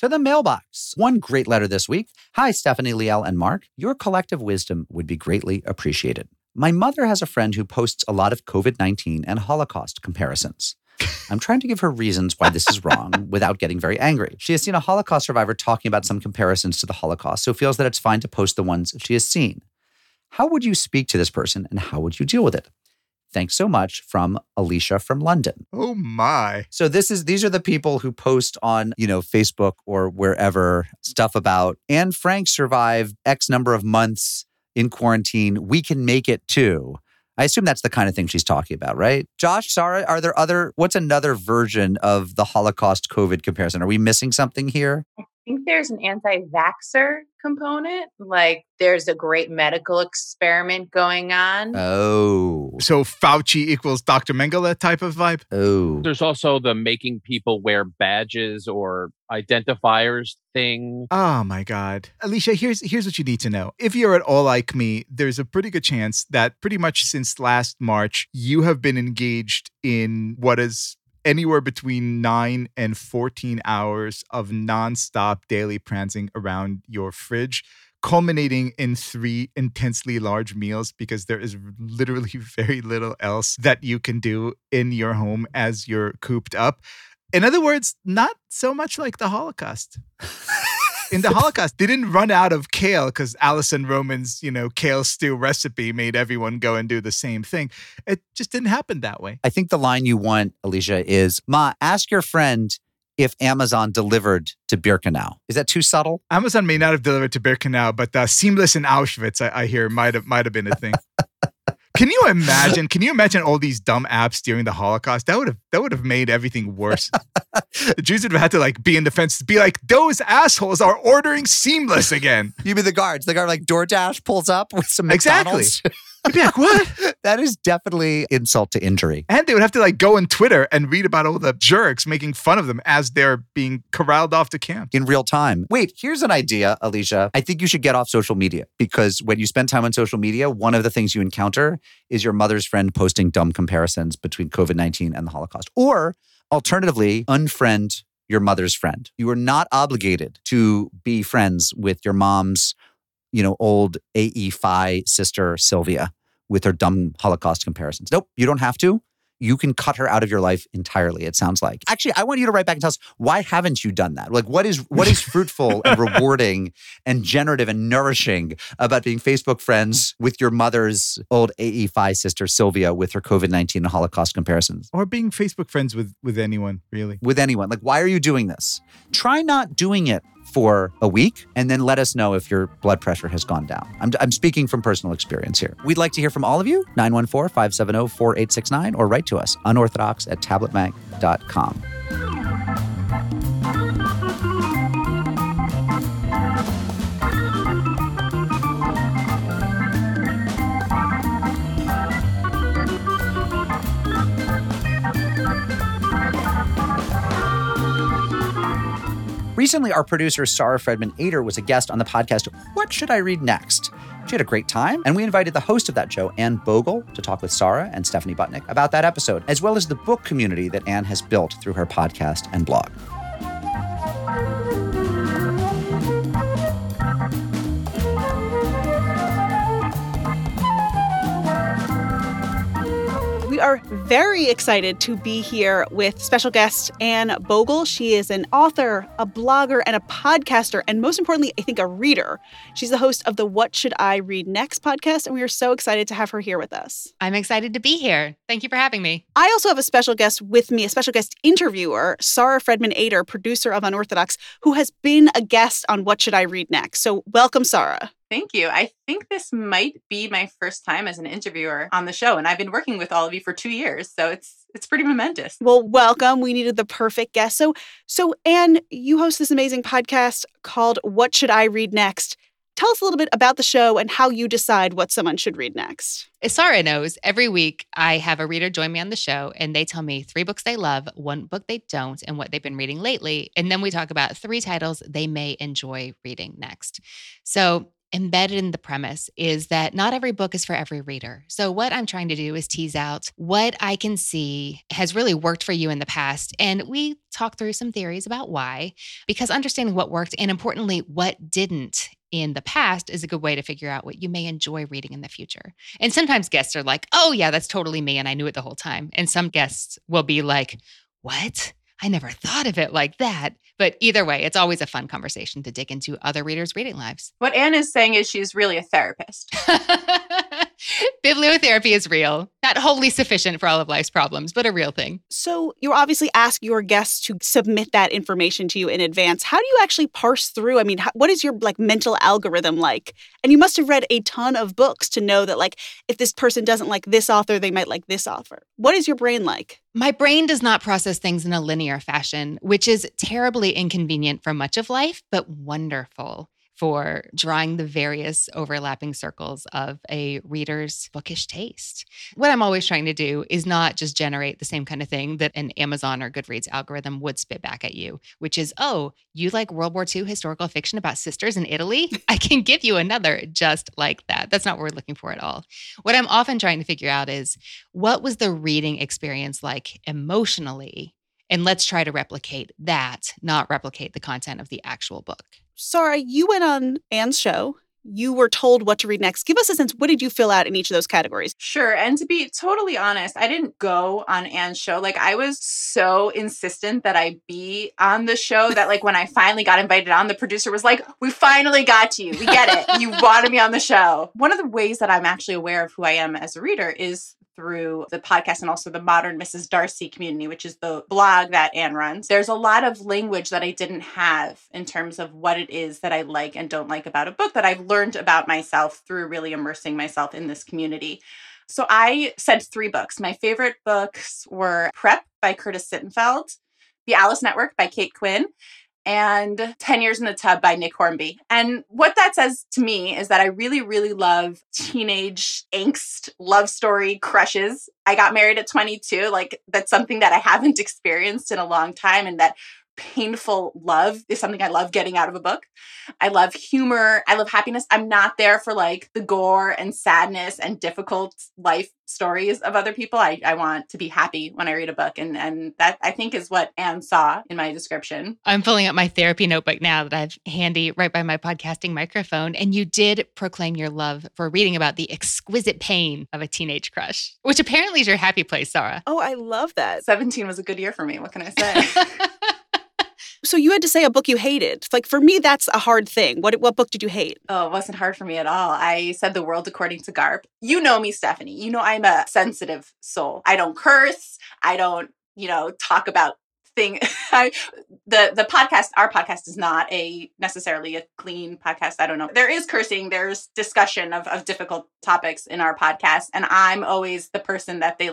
To the mailbox. One great letter this week. Hi, Stephanie, Liel, and Mark. Your collective wisdom would be greatly appreciated. My mother has a friend who posts a lot of COVID-19 and Holocaust comparisons. I'm trying to give her reasons why this is wrong without getting very angry. She has seen a Holocaust survivor talking about some comparisons to the Holocaust, so feels that it's fine to post the ones she has seen. How would you speak to this person, and how would you deal with it? Thanks so much, from Alicia from London. Oh, my. So these are the people who post on, Facebook or wherever stuff about Anne Frank survived X number of months in quarantine. We can make it too. I assume that's the kind of thing she's talking about, right? Josh, Sarah, what's another version of the Holocaust COVID comparison? Are we missing something here? I think there's an anti-vaxxer component. Like, there's a great medical experiment going on. Oh. So Fauci equals Dr. Mengele type of vibe? Oh. There's also the making people wear badges or identifiers thing. Oh, my God. Alicia, here's what you need to know. If you're at all like me, there's a pretty good chance that pretty much since last March, you have been engaged in what is anywhere between 9 and 14 hours of nonstop daily prancing around your fridge, culminating in 3 intensely large meals, because there is literally very little else that you can do in your home as you're cooped up. In other words, not so much like the Holocaust. In the Holocaust, they didn't run out of kale because Alison Roman's, kale stew recipe made everyone go and do the same thing. It just didn't happen that way. I think the line you want, Alicia, is, Ma, ask your friend if Amazon delivered to Birkenau. Is that too subtle? Amazon may not have delivered to Birkenau, but Seamless in Auschwitz, I hear, might have been a thing. Can you imagine all these dumb apps during the Holocaust? That would have made everything worse. The Jews would have had to be in the fence, be like, those assholes are ordering Seamless again. You mean the guards? The guard DoorDash pulls up with some McDonald's. Exactly. You'd be like, what? That is definitely insult to injury. And they would have to go on Twitter and read about all the jerks making fun of them as they're being corralled off to camp. In real time. Wait, here's an idea, Alicia. I think you should get off social media, because when you spend time on social media, one of the things you encounter is your mother's friend posting dumb comparisons between COVID-19 and the Holocaust. Or alternatively, unfriend your mother's friend. You are not obligated to be friends with your mom's old A.E. Phi sister Sylvia with her dumb Holocaust comparisons. Nope, you don't have to. You can cut her out of your life entirely, it sounds like. Actually, I want you to write back and tell us, why haven't you done that? What is fruitful and rewarding and generative and nourishing about being Facebook friends with your mother's old A.E. Phi sister Sylvia with her COVID-19 and Holocaust comparisons? Or being Facebook friends with anyone, really. With anyone. Why are you doing this? Try not doing it for a week, and then let us know if your blood pressure has gone down. I'm speaking from personal experience here. We'd like to hear from all of you, 914-570-4869, or write to us, unorthodox@tabletmag.com. Recently, our producer, Sarah Fredman-Ader, was a guest on the podcast, What Should I Read Next? She had a great time, and we invited the host of that show, Ann Bogel, to talk with Sarah and Stephanie Butnick about that episode, as well as the book community that Ann has built through her podcast and blog. We are very excited to be here with special guest Ann Bogel. She is an author, a blogger, and a podcaster, and most importantly, I think a reader. She's the host of the What Should I Read Next podcast, and we are so excited to have her here with us. I'm excited to be here. Thank you for having me. I also have a special guest with me, a special guest interviewer, Sarah Fredman-Ader, producer of Unorthodox, who has been a guest on What Should I Read Next. So welcome, Sarah. Thank you. I think this might be my first time as an interviewer on the show, and I've been working with all of you for 2 years, so it's pretty momentous. Well, welcome. We needed the perfect guest. So Ann, you host this amazing podcast called What Should I Read Next? Tell us a little bit about the show and how you decide what someone should read next. As Sarah knows, every week I have a reader join me on the show, and they tell me 3 books they love, 1 book they don't, and what they've been reading lately. And then we talk about 3 titles they may enjoy reading next. So embedded in the premise is that not every book is for every reader. So what I'm trying to do is tease out what I can see has really worked for you in the past. And we talk through some theories about why, because understanding what worked and importantly, what didn't in the past is a good way to figure out what you may enjoy reading in the future. And sometimes guests are like, oh yeah, that's totally me. And I knew it the whole time. And some guests will be like, what? I never thought of it like that. But either way, it's always a fun conversation to dig into other readers' reading lives. What Ann is saying is she's really a therapist. Bibliotherapy is real. Not wholly sufficient for all of life's problems, but a real thing. So you obviously ask your guests to submit that information to you in advance. How do you actually parse through? I mean, what is your mental algorithm like? And you must have read a ton of books to know that if this person doesn't like this author, they might like this author. What is your brain like? My brain does not process things in a linear fashion, which is terribly inconvenient for much of life, but wonderful for drawing the various overlapping circles of a reader's bookish taste. What I'm always trying to do is not just generate the same kind of thing that an Amazon or Goodreads algorithm would spit back at you, which is, oh, you like World War II historical fiction about sisters in Italy? I can give you another just like that. That's not what we're looking for at all. What I'm often trying to figure out is, what was the reading experience like emotionally? And let's try to replicate that, not replicate the content of the actual book. Sarah, you went on Ann's show. You were told what to read next. Give us a sense. What did you fill out in each of those categories? Sure. And to be totally honest, I didn't go on Ann's show. I was so insistent that I be on the show that when I finally got invited on, the producer was like, we finally got you. We get it. You wanted me on the show. One of the ways that I'm actually aware of who I am as a reader is through the podcast and also the Modern Mrs. Darcy community, which is the blog that Ann runs. There's a lot of language that I didn't have in terms of what it is that I like and don't like about a book that I've learned about myself through really immersing myself in this community. So I said 3 books. My favorite books were Prep by Curtis Sittenfeld, The Alice Network by Kate Quinn, and 10 Years in the Tub by Nick Hornby. And what that says to me is that I really, really love teenage angst, love story, crushes. I got married at 22. That's something that I haven't experienced in a long time. And that painful love is something I love getting out of a book. I love humor. I love happiness. I'm not there for the gore and sadness and difficult life stories of other people. I want to be happy when I read a book. And that, I think, is what Ann saw in my description. I'm pulling up my therapy notebook now that I've handy right by my podcasting microphone. And you did proclaim your love for reading about the exquisite pain of a teenage crush, which apparently is your happy place, Sarah. Oh, I love that. 17 was a good year for me. What can I say? So you had to say a book you hated. For me, that's a hard thing. What book did you hate? Oh, it wasn't hard for me at all. I said The World According to Garp. You know me, Stephanie. You know I'm a sensitive soul. I don't curse. I don't, talk about things. Our podcast is not necessarily a clean podcast. I don't know. There is cursing. There's discussion of difficult topics in our podcast. And I'm always the person that they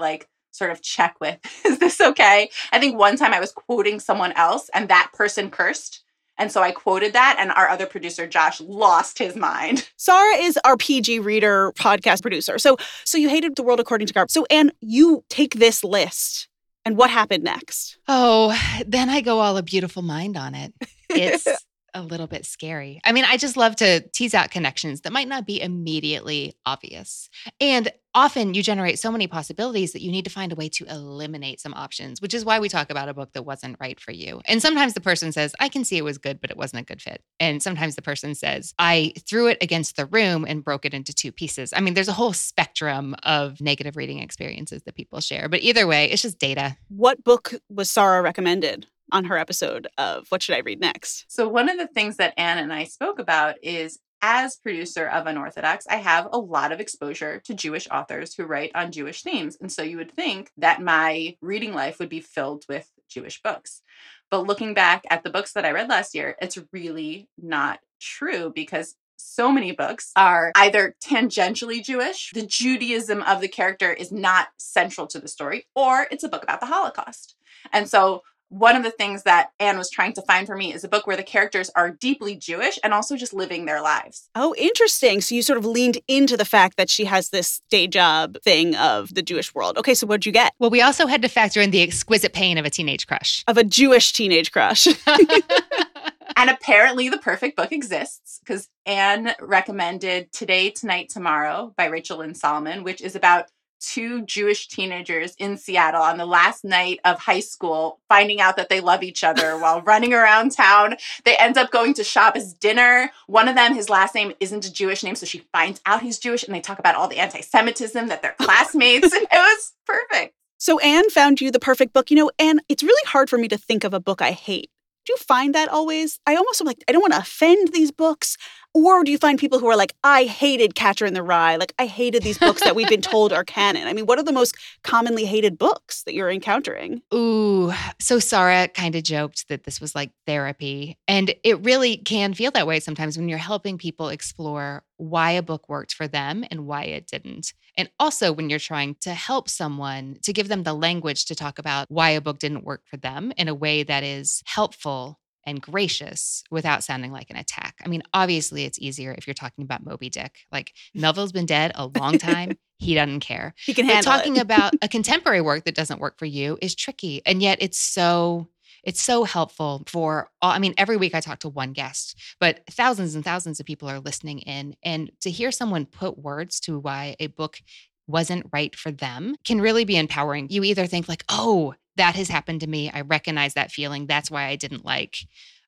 sort of check with, is this okay? I think one time I was quoting someone else and that person cursed. And so I quoted that and our other producer, Josh, lost his mind. Sarah is our PG Reader podcast producer. So you hated The World According to Garp. So Ann, you take this list And what happened next? Oh, then I go all A Beautiful Mind on it. It's a little bit scary. I mean, I just love to tease out connections that might not be immediately obvious. And often you generate so many possibilities that you need to find a way to eliminate some options, which is why we talk about a book that wasn't right for you. And sometimes the person says, I can see it was good, but it wasn't a good fit. And sometimes the person says, I threw it against the room and broke it into two pieces. I mean, there's a whole spectrum of negative reading experiences that people share. But either way, it's just data. What book was Sarah recommended on her episode of What Should I Read Next? So one of the things that Ann and I spoke about is, as producer of Unorthodox, I have a lot of exposure to Jewish authors who write on Jewish themes. And so you would think that my reading life would be filled with Jewish books. But looking back at the books that I read last year, it's really not true, because so many books are either tangentially Jewish, the Judaism of the character is not central to the story, or it's a book about the Holocaust. And so one of the things that Anne was trying to find for me is a book where the characters are deeply Jewish and also just living their lives. Oh, interesting. So you sort of leaned into the fact that she has this day job thing of the Jewish world. Okay, so what'd you get? Well, we also had to factor in the exquisite pain of a teenage crush. Of a Jewish teenage crush. And apparently the perfect book exists, because Anne recommended Today, Tonight, Tomorrow by Rachel Lynn Solomon, which is about two Jewish teenagers in Seattle on the last night of high school, finding out that they love each other while running around town. They end up going to Shabbos dinner. One of them, his last name isn't a Jewish name, so she finds out he's Jewish, and they talk about all the anti-Semitism that their classmates. It was perfect. So Anne found you the perfect book. You know, Anne, it's really hard for me to think of a book I hate. Do you find that always? I almost am like, I don't want to offend these books. Or do you find people who are like, I hated Catcher in the Rye. Like, I hated these books that we've been told are canon. I mean, what are the most commonly hated books that you're encountering? Ooh, so Sarah kind of joked that this was like therapy. And it really can feel that way sometimes when you're helping people explore why a book worked for them and why it didn't. And also when you're trying to help someone to give them the language to talk about why a book didn't work for them in a way that is helpful and gracious without sounding like an attack. I mean, obviously it's easier if you're talking about Moby Dick. Like, Melville's been dead a long time. He doesn't care. He can handle it. Talking about a contemporary work that doesn't work for you is tricky. And yet it's so helpful for all. I mean, every week I talk to one guest, but thousands and thousands of people are listening in. And to hear someone put words to why a book wasn't right for them can really be empowering. You either think like, oh, that has happened to me. I recognize that feeling. That's why I didn't like.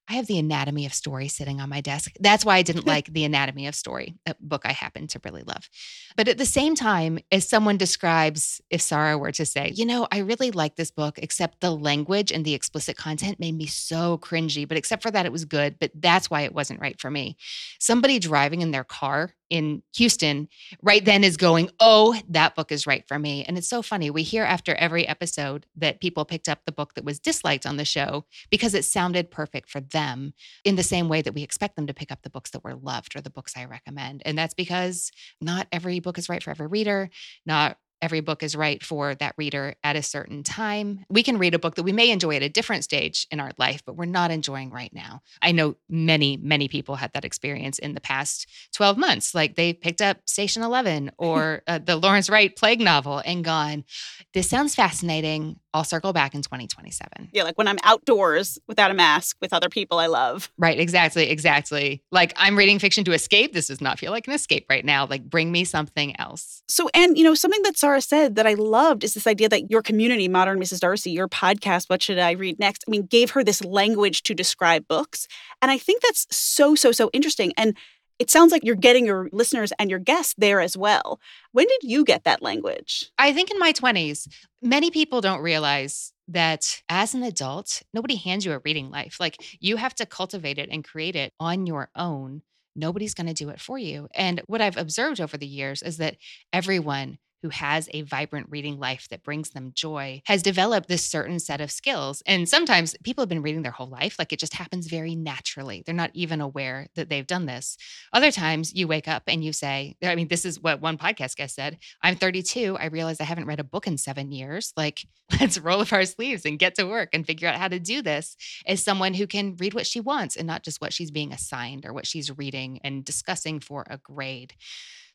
I have The Anatomy of Story sitting on my desk. That's why I didn't like The Anatomy of Story, a book I happen to really love. But at the same time, as someone describes, if Sarah were to say, you know, I really like this book, except the language and the explicit content made me so cringy. But except for that, it was good. But that's why it wasn't right for me. Somebody driving in their car in Houston right then is going, oh, that book is right for me. And it's so funny. We hear after every episode that people picked up the book that was disliked on the show because it sounded perfect for them, in the same way that we expect them to pick up the books that were loved or the books I recommend. And that's because not every book is right for every reader. Not every book is right for that reader at a certain time. We can read a book that we may enjoy at a different stage in our life, but we're not enjoying right now. I know many, many people had that experience in the past 12 months. Like, they picked up Station 11 or the Lawrence Wright plague novel and gone, this sounds fascinating. I'll circle back in 2027. Yeah, like when I'm outdoors without a mask with other people I love. Right, exactly. Like, I'm reading fiction to escape. This does not feel like an escape right now. Like, bring me something else. So, and you know, something that Sarah said that I loved is this idea that your community, Modern Mrs. Darcy, your podcast, What Should I Read Next? I mean, gave her this language to describe books. And I think that's so interesting. And it sounds like you're getting your listeners and your guests there as well. When did you get that language? I think in my 20s. Many people don't realize that as an adult, nobody hands you a reading life. Like, you have to cultivate it and create it on your own. Nobody's going to do it for you. And what I've observed over the years is that everyone who has a vibrant reading life that brings them joy has developed this certain set of skills. And sometimes people have been reading their whole life. Like, it just happens very naturally. They're not even aware that they've done this. Other times you wake up and you say, I mean, this is what one podcast guest said, I'm 32. I realize I haven't read a book in 7 years. Like, let's roll up our sleeves and get to work and figure out how to do this as someone who can read what she wants and not just what she's being assigned or what she's reading and discussing for a grade.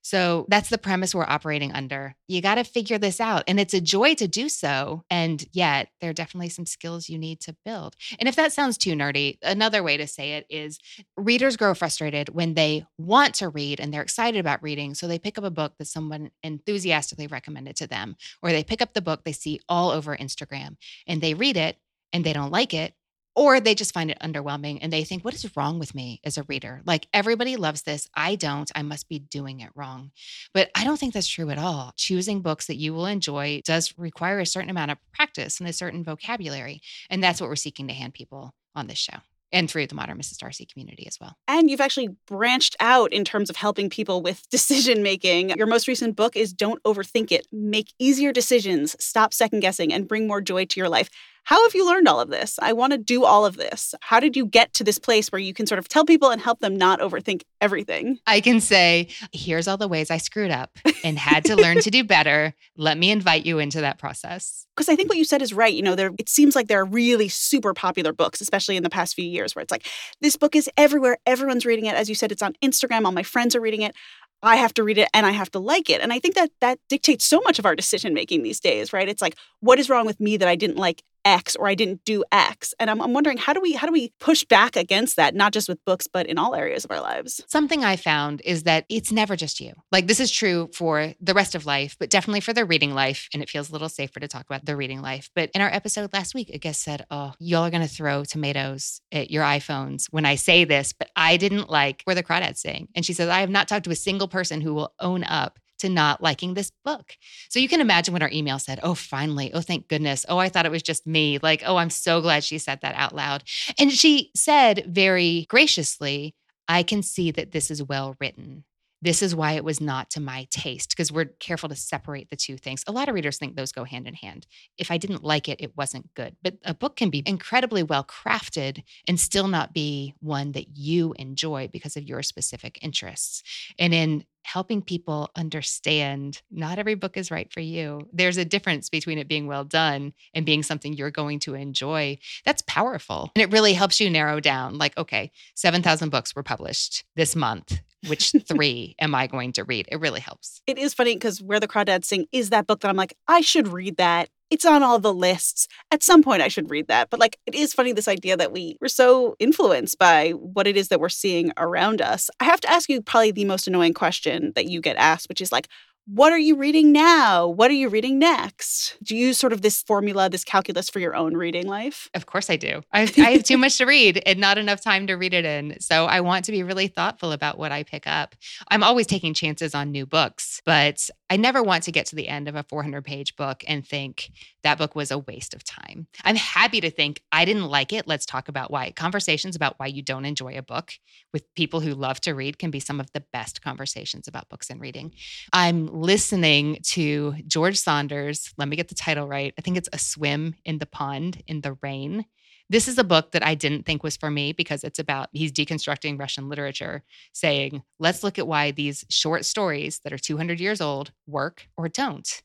So that's the premise we're operating under. You got to figure this out. And it's a joy to do so. And yet there are definitely some skills you need to build. And if that sounds too nerdy, another way to say it is readers grow frustrated when they want to read and they're excited about reading. So they pick up a book that someone enthusiastically recommended to them, or they pick up the book they see all over Instagram and they read it and they don't like it. Or they just find it underwhelming and they think, what is wrong with me as a reader? Like, everybody loves this. I don't. I must be doing it wrong. But I don't think that's true at all. Choosing books that you will enjoy does require a certain amount of practice and a certain vocabulary. And that's what we're seeking to hand people on this show and through the Modern Mrs. Darcy community as well. And you've actually branched out in terms of helping people with decision-making. Your most recent book is Don't Overthink It. Make easier decisions, stop second-guessing, and bring more joy to your life. How have you learned all of this? I want to do all of this. How did you get to this place where you can sort of tell people and help them not overthink everything? I can say, here's all the ways I screwed up and had to learn to do better. Let me invite you into that process. Because I think what you said is right. You know, it seems like there are really super popular books, especially in the past few years, where it's like, this book is everywhere. Everyone's reading it. As you said, it's on Instagram. All my friends are reading it. I have to read it and I have to like it. And I think that that dictates so much of our decision making these days, right? It's like, what is wrong with me that I didn't like X or I didn't do X? And I'm wondering, how do we push back against that, not just with books, but in all areas of our lives? Something I found is that it's never just you. Like, this is true for the rest of life, but definitely for the reading life. And it feels a little safer to talk about the reading life. But in our episode last week, a guest said, oh, y'all are going to throw tomatoes at your iPhones when I say this, but I didn't like Where the Crawdads Sing. And she says, I have not talked to a single person who will own up to not liking this book. So you can imagine when our email said, oh, finally, oh, thank goodness. Oh, I thought it was just me. Like, oh, I'm so glad she said that out loud. And she said very graciously, I can see that this is well written. This is why it was not to my taste, because we're careful to separate the two things. A lot of readers think those go hand in hand. If I didn't like it, it wasn't good. But a book can be incredibly well crafted and still not be one that you enjoy because of your specific interests. And in helping people understand not every book is right for you, there's a difference between it being well done and being something you're going to enjoy. That's powerful. And it really helps you narrow down, like, okay, 7,000 books were published this month. Which three am I going to read? It really helps. It is funny because Where the Crawdads Sing is that book that I'm like, I should read that. It's on all the lists. At some point, I should read that. But like, it is funny, this idea that we're so influenced by what it is that we're seeing around us. I have to ask you probably the most annoying question that you get asked, which is like, what are you reading now? What are you reading next? Do you use sort of this formula, this calculus for your own reading life? Of course I do. I have too much to read and not enough time to read it in. So I want to be really thoughtful about what I pick up. I'm always taking chances on new books, but I never want to get to the end of a 400-page book and think that book was a waste of time. I'm happy to think I didn't like it. Let's talk about why. Conversations about why you don't enjoy a book with people who love to read can be some of the best conversations about books and reading. I'm listening to George Saunders. Let me get the title right. I think it's A Swim in the Pond in the Rain. This is a book that I didn't think was for me because it's about, he's deconstructing Russian literature, saying, let's look at why these short stories that are 200 years old work or don't.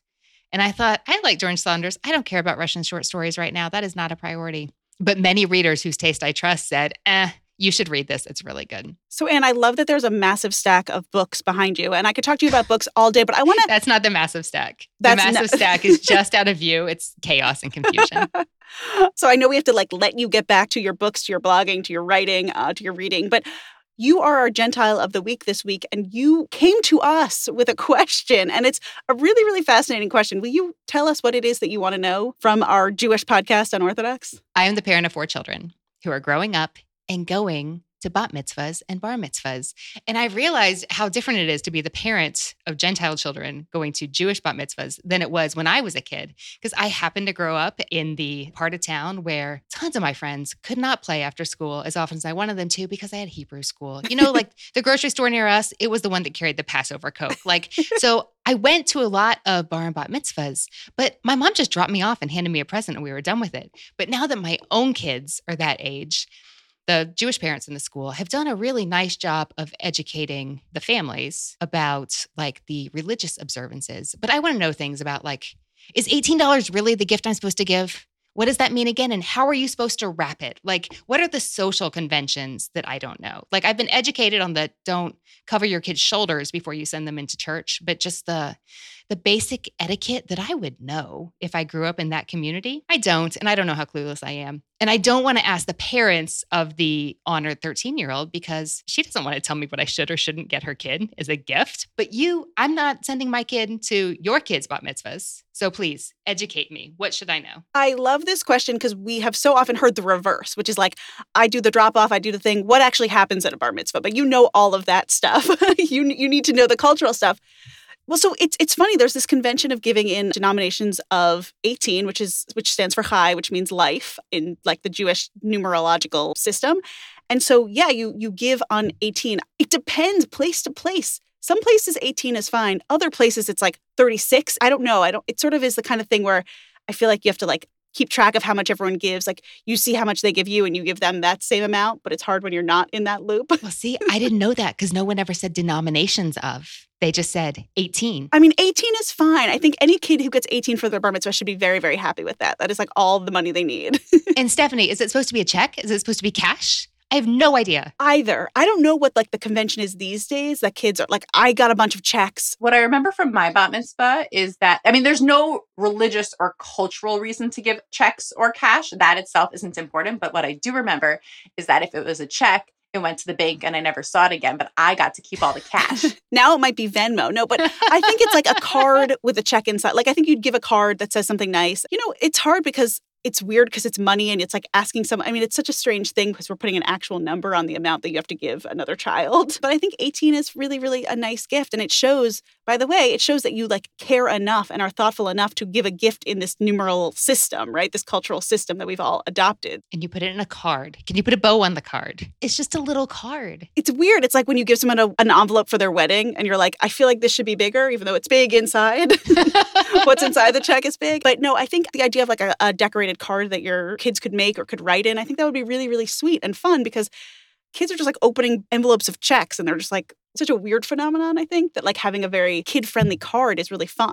And I thought, I like George Saunders. I don't care about Russian short stories right now. That is not a priority. But many readers whose taste I trust said, you should read this. It's really good. So, Anne, I love that there's a massive stack of books behind you. And I could talk to you about books all day, but I want to... That's not the massive stack. The massive stack is just out of view. It's chaos and confusion. So I know we have to let you get back to your books, to your blogging, to your writing, to your reading. But you are our Gentile of the Week this week, and you came to us with a question. And it's a really, really fascinating question. Will you tell us what it is that you want to know from our Jewish podcast, Unorthodox? I am the parent of 4 children who are growing up and going to bat mitzvahs and bar mitzvahs. And I realized how different it is to be the parent of Gentile children going to Jewish bat mitzvahs than it was when I was a kid, because I happened to grow up in the part of town where tons of my friends could not play after school as often as I wanted them to because I had Hebrew school. You know, like the grocery store near us, it was the one that carried the Passover Coke. Like, so I went to a lot of bar and bat mitzvahs, but my mom just dropped me off and handed me a present and we were done with it. But now that my own kids are that age, the Jewish parents in the school have done a really nice job of educating the families about the religious observances. But I want to know things about is $18 really the gift I'm supposed to give? what does that mean again? And how are you supposed to wrap it? Like, what are the social conventions that I don't know? Like, I've been educated on the don't cover your kids' shoulders before you send them into church, but just the basic etiquette that I would know if I grew up in that community, I don't. And I don't know how clueless I am. And I don't want to ask the parents of the honored 13-year-old because she doesn't want to tell me what I should or shouldn't get her kid as a gift. But I'm not sending my kid to your kids' bat mitzvahs. So please educate me. What should I know? I love this question because we have so often heard the reverse, which is like, I do the drop-off, I do the thing. What actually happens at a bar mitzvah? But you know all of that stuff. You need to know the cultural stuff. Well, so it's funny. There's this convention of giving in denominations of 18, which stands for chai, which means life in like the Jewish numerological system. And so, yeah, you give on 18. It depends place to place. Some places 18 is fine. Other places it's like 36. I don't know. It sort of is the kind of thing where I feel like you have to like keep track of how much everyone gives. Like you see how much they give you and you give them that same amount, but it's hard when you're not in that loop. Well, see, I didn't know that because no one ever said denominations of. They just said 18. I mean, 18 is fine. I think any kid who gets 18 for their bar mitzvah should be very, very happy with that. That is like all the money they need. And Stephanie, is it supposed to be a check? Is it supposed to be cash? I have no idea. Either. I don't know what like the convention is these days that kids are like, I got a bunch of checks. What I remember from my bat mitzvah is that, I mean, there's no religious or cultural reason to give checks or cash. That itself isn't important. But what I do remember is that if it was a check, it went to the bank and I never saw it again, but I got to keep all the cash. Now it might be Venmo. No, but I think it's like a card with a check inside. Like I think you'd give a card that says something nice. You know, it's hard because it's weird because it's money and it's like asking someone. I mean, it's such a strange thing because we're putting an actual number on the amount that you have to give another child. But I think 18 is really, really a nice gift. And it shows, by the way, it shows that you like care enough and are thoughtful enough to give a gift in this numeral system, right? This cultural system that we've all adopted. And you put it in a card. Can you put a bow on the card? It's just a little card. It's weird. It's like when you give someone an envelope for their wedding and you're like, I feel like this should be bigger, even though it's big inside. What's inside the check is big. But no, I think the idea of like a decorated card that your kids could make or could write in, I think that would be really, really sweet and fun because kids are just like opening envelopes of checks and they're just like such a weird phenomenon, I think, that like having a very kid-friendly card is really fun.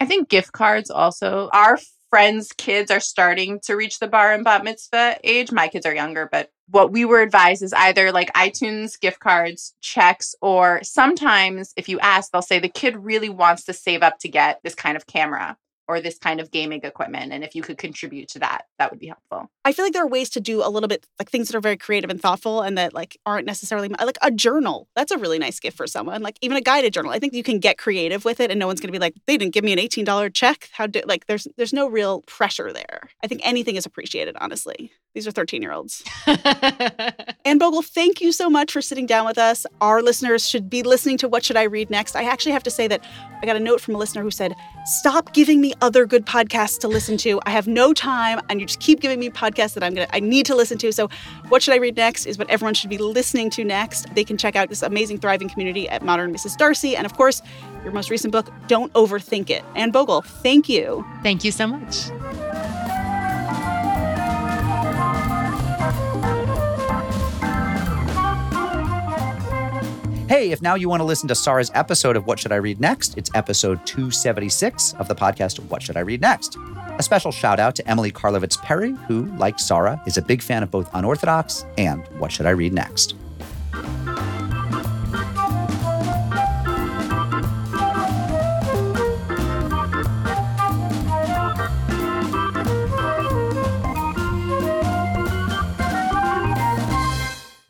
I think gift cards also. Our friends' kids are starting to reach the bar and bat mitzvah age. My kids are younger, but what we were advised is either like iTunes, gift cards, checks, or sometimes if you ask, they'll say the kid really wants to save up to get this kind of camera or this kind of gaming equipment. And if you could contribute to that, that would be helpful. I feel like there are ways to do a little bit like things that are very creative and thoughtful and that like aren't necessarily like a journal. That's a really nice gift for someone, like even a guided journal. I think you can get creative with it and no one's going to be like, they didn't give me an $18 check. How do like there's no real pressure there. I think anything is appreciated, honestly. These are 13-year-olds. Ann Bogel, thank you so much for sitting down with us. Our listeners should be listening to What Should I Read Next? I actually have to say that I got a note from a listener who said, stop giving me other good podcasts to listen to. I have no time and you just keep giving me podcasts that I need to listen to. So What Should I Read Next is what everyone should be listening to next. They can check out this amazing thriving community at Modern Mrs. Darcy. And of course, your most recent book, Don't Overthink It. Ann Bogel, thank you. Thank you so much. Hey, if now you want to listen to Sarah's episode of What Should I Read Next, it's episode 276 of the podcast What Should I Read Next? A special shout out to Emily Karlovitz-Perry, who, like Sarah, is a big fan of both Unorthodox and What Should I Read Next?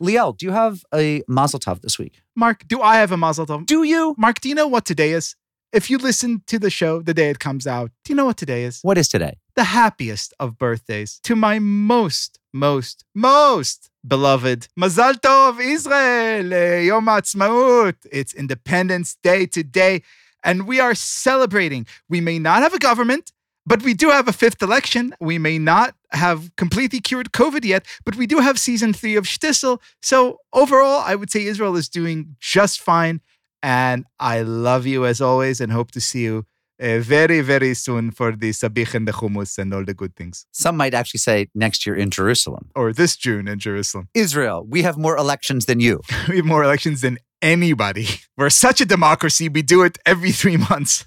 Liel, do you have a mazel tov this week? Mark, do I have a mazel tov? Do you? Mark, do you know what today is? If you listen to the show the day it comes out, do you know what today is? What is today? The happiest of birthdays to my most beloved Mazal Tov Israel, Yom Ha'atzmaut. It's Independence Day today, and we are celebrating. We may not have a government, but we do have a fifth election. We may not have completely cured COVID yet, but we do have season 3 of Shtisel. So overall, I would say Israel is doing just fine. And I love you as always and hope to see you very, very soon for the sabich and the hummus and all the good things. Some might actually say next year in Jerusalem. Or this June in Jerusalem. Israel, we have more elections than you. We have more elections than anybody. We're such a democracy. We do it every 3 months.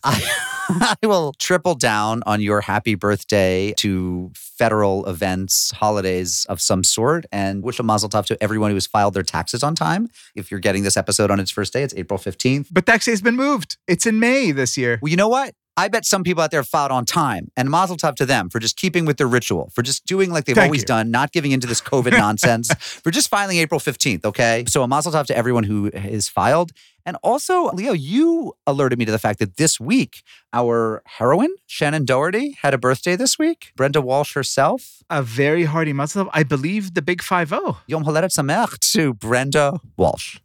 I will triple down on your happy birthday to federal events, holidays of some sort, and wish a mazel tov to everyone who has filed their taxes on time. If you're getting this episode on its first day, it's April 15th. But tax day's been moved. It's in May this year. Well, you know what? I bet some people out there filed on time, and mazel tov to them for just keeping with their ritual, for just doing like they've always done, not giving into this COVID nonsense, for just filing April 15th, okay? So a mazel tov to everyone who is filed. And also, Leo, you alerted me to the fact that this week, our heroine, Shannon Doherty, had a birthday this week. Brenda Walsh herself. A very hearty mazel tov. I believe the big 5-0. Yom Halelet Sameach to Brenda Walsh.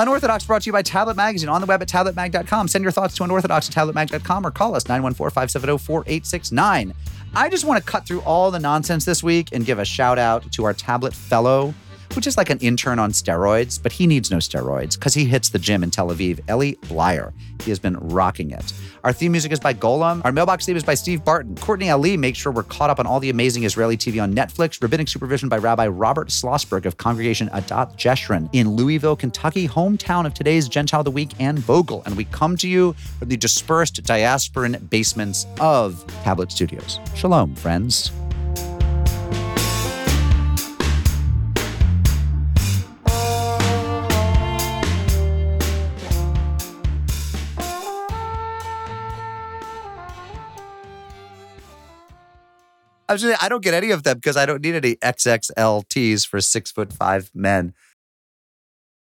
Unorthodox brought to you by Tablet Magazine on the web at tabletmag.com. Send your thoughts to unorthodox at tabletmag.com or call us 914-570-4869. I just want to cut through all the nonsense this week and give a shout out to our Tablet Fellow, which is like an intern on steroids, but he needs no steroids because he hits the gym in Tel Aviv, Eli Blyer. He has been rocking it. Our theme music is by Golem. Our mailbox theme is by Steve Barton. Courtney Ali makes sure we're caught up on all the amazing Israeli TV on Netflix. Rabbinic supervision by Rabbi Robert Schlossberg of Congregation Adat Jeshurun in Louisville, Kentucky, hometown of today's Gentile of the Week, Ann Bogel. And we come to you from the dispersed diasporan basements of Tablet Studios. Shalom, friends. I don't get any of them because I don't need any XXLTs for 6'5" men.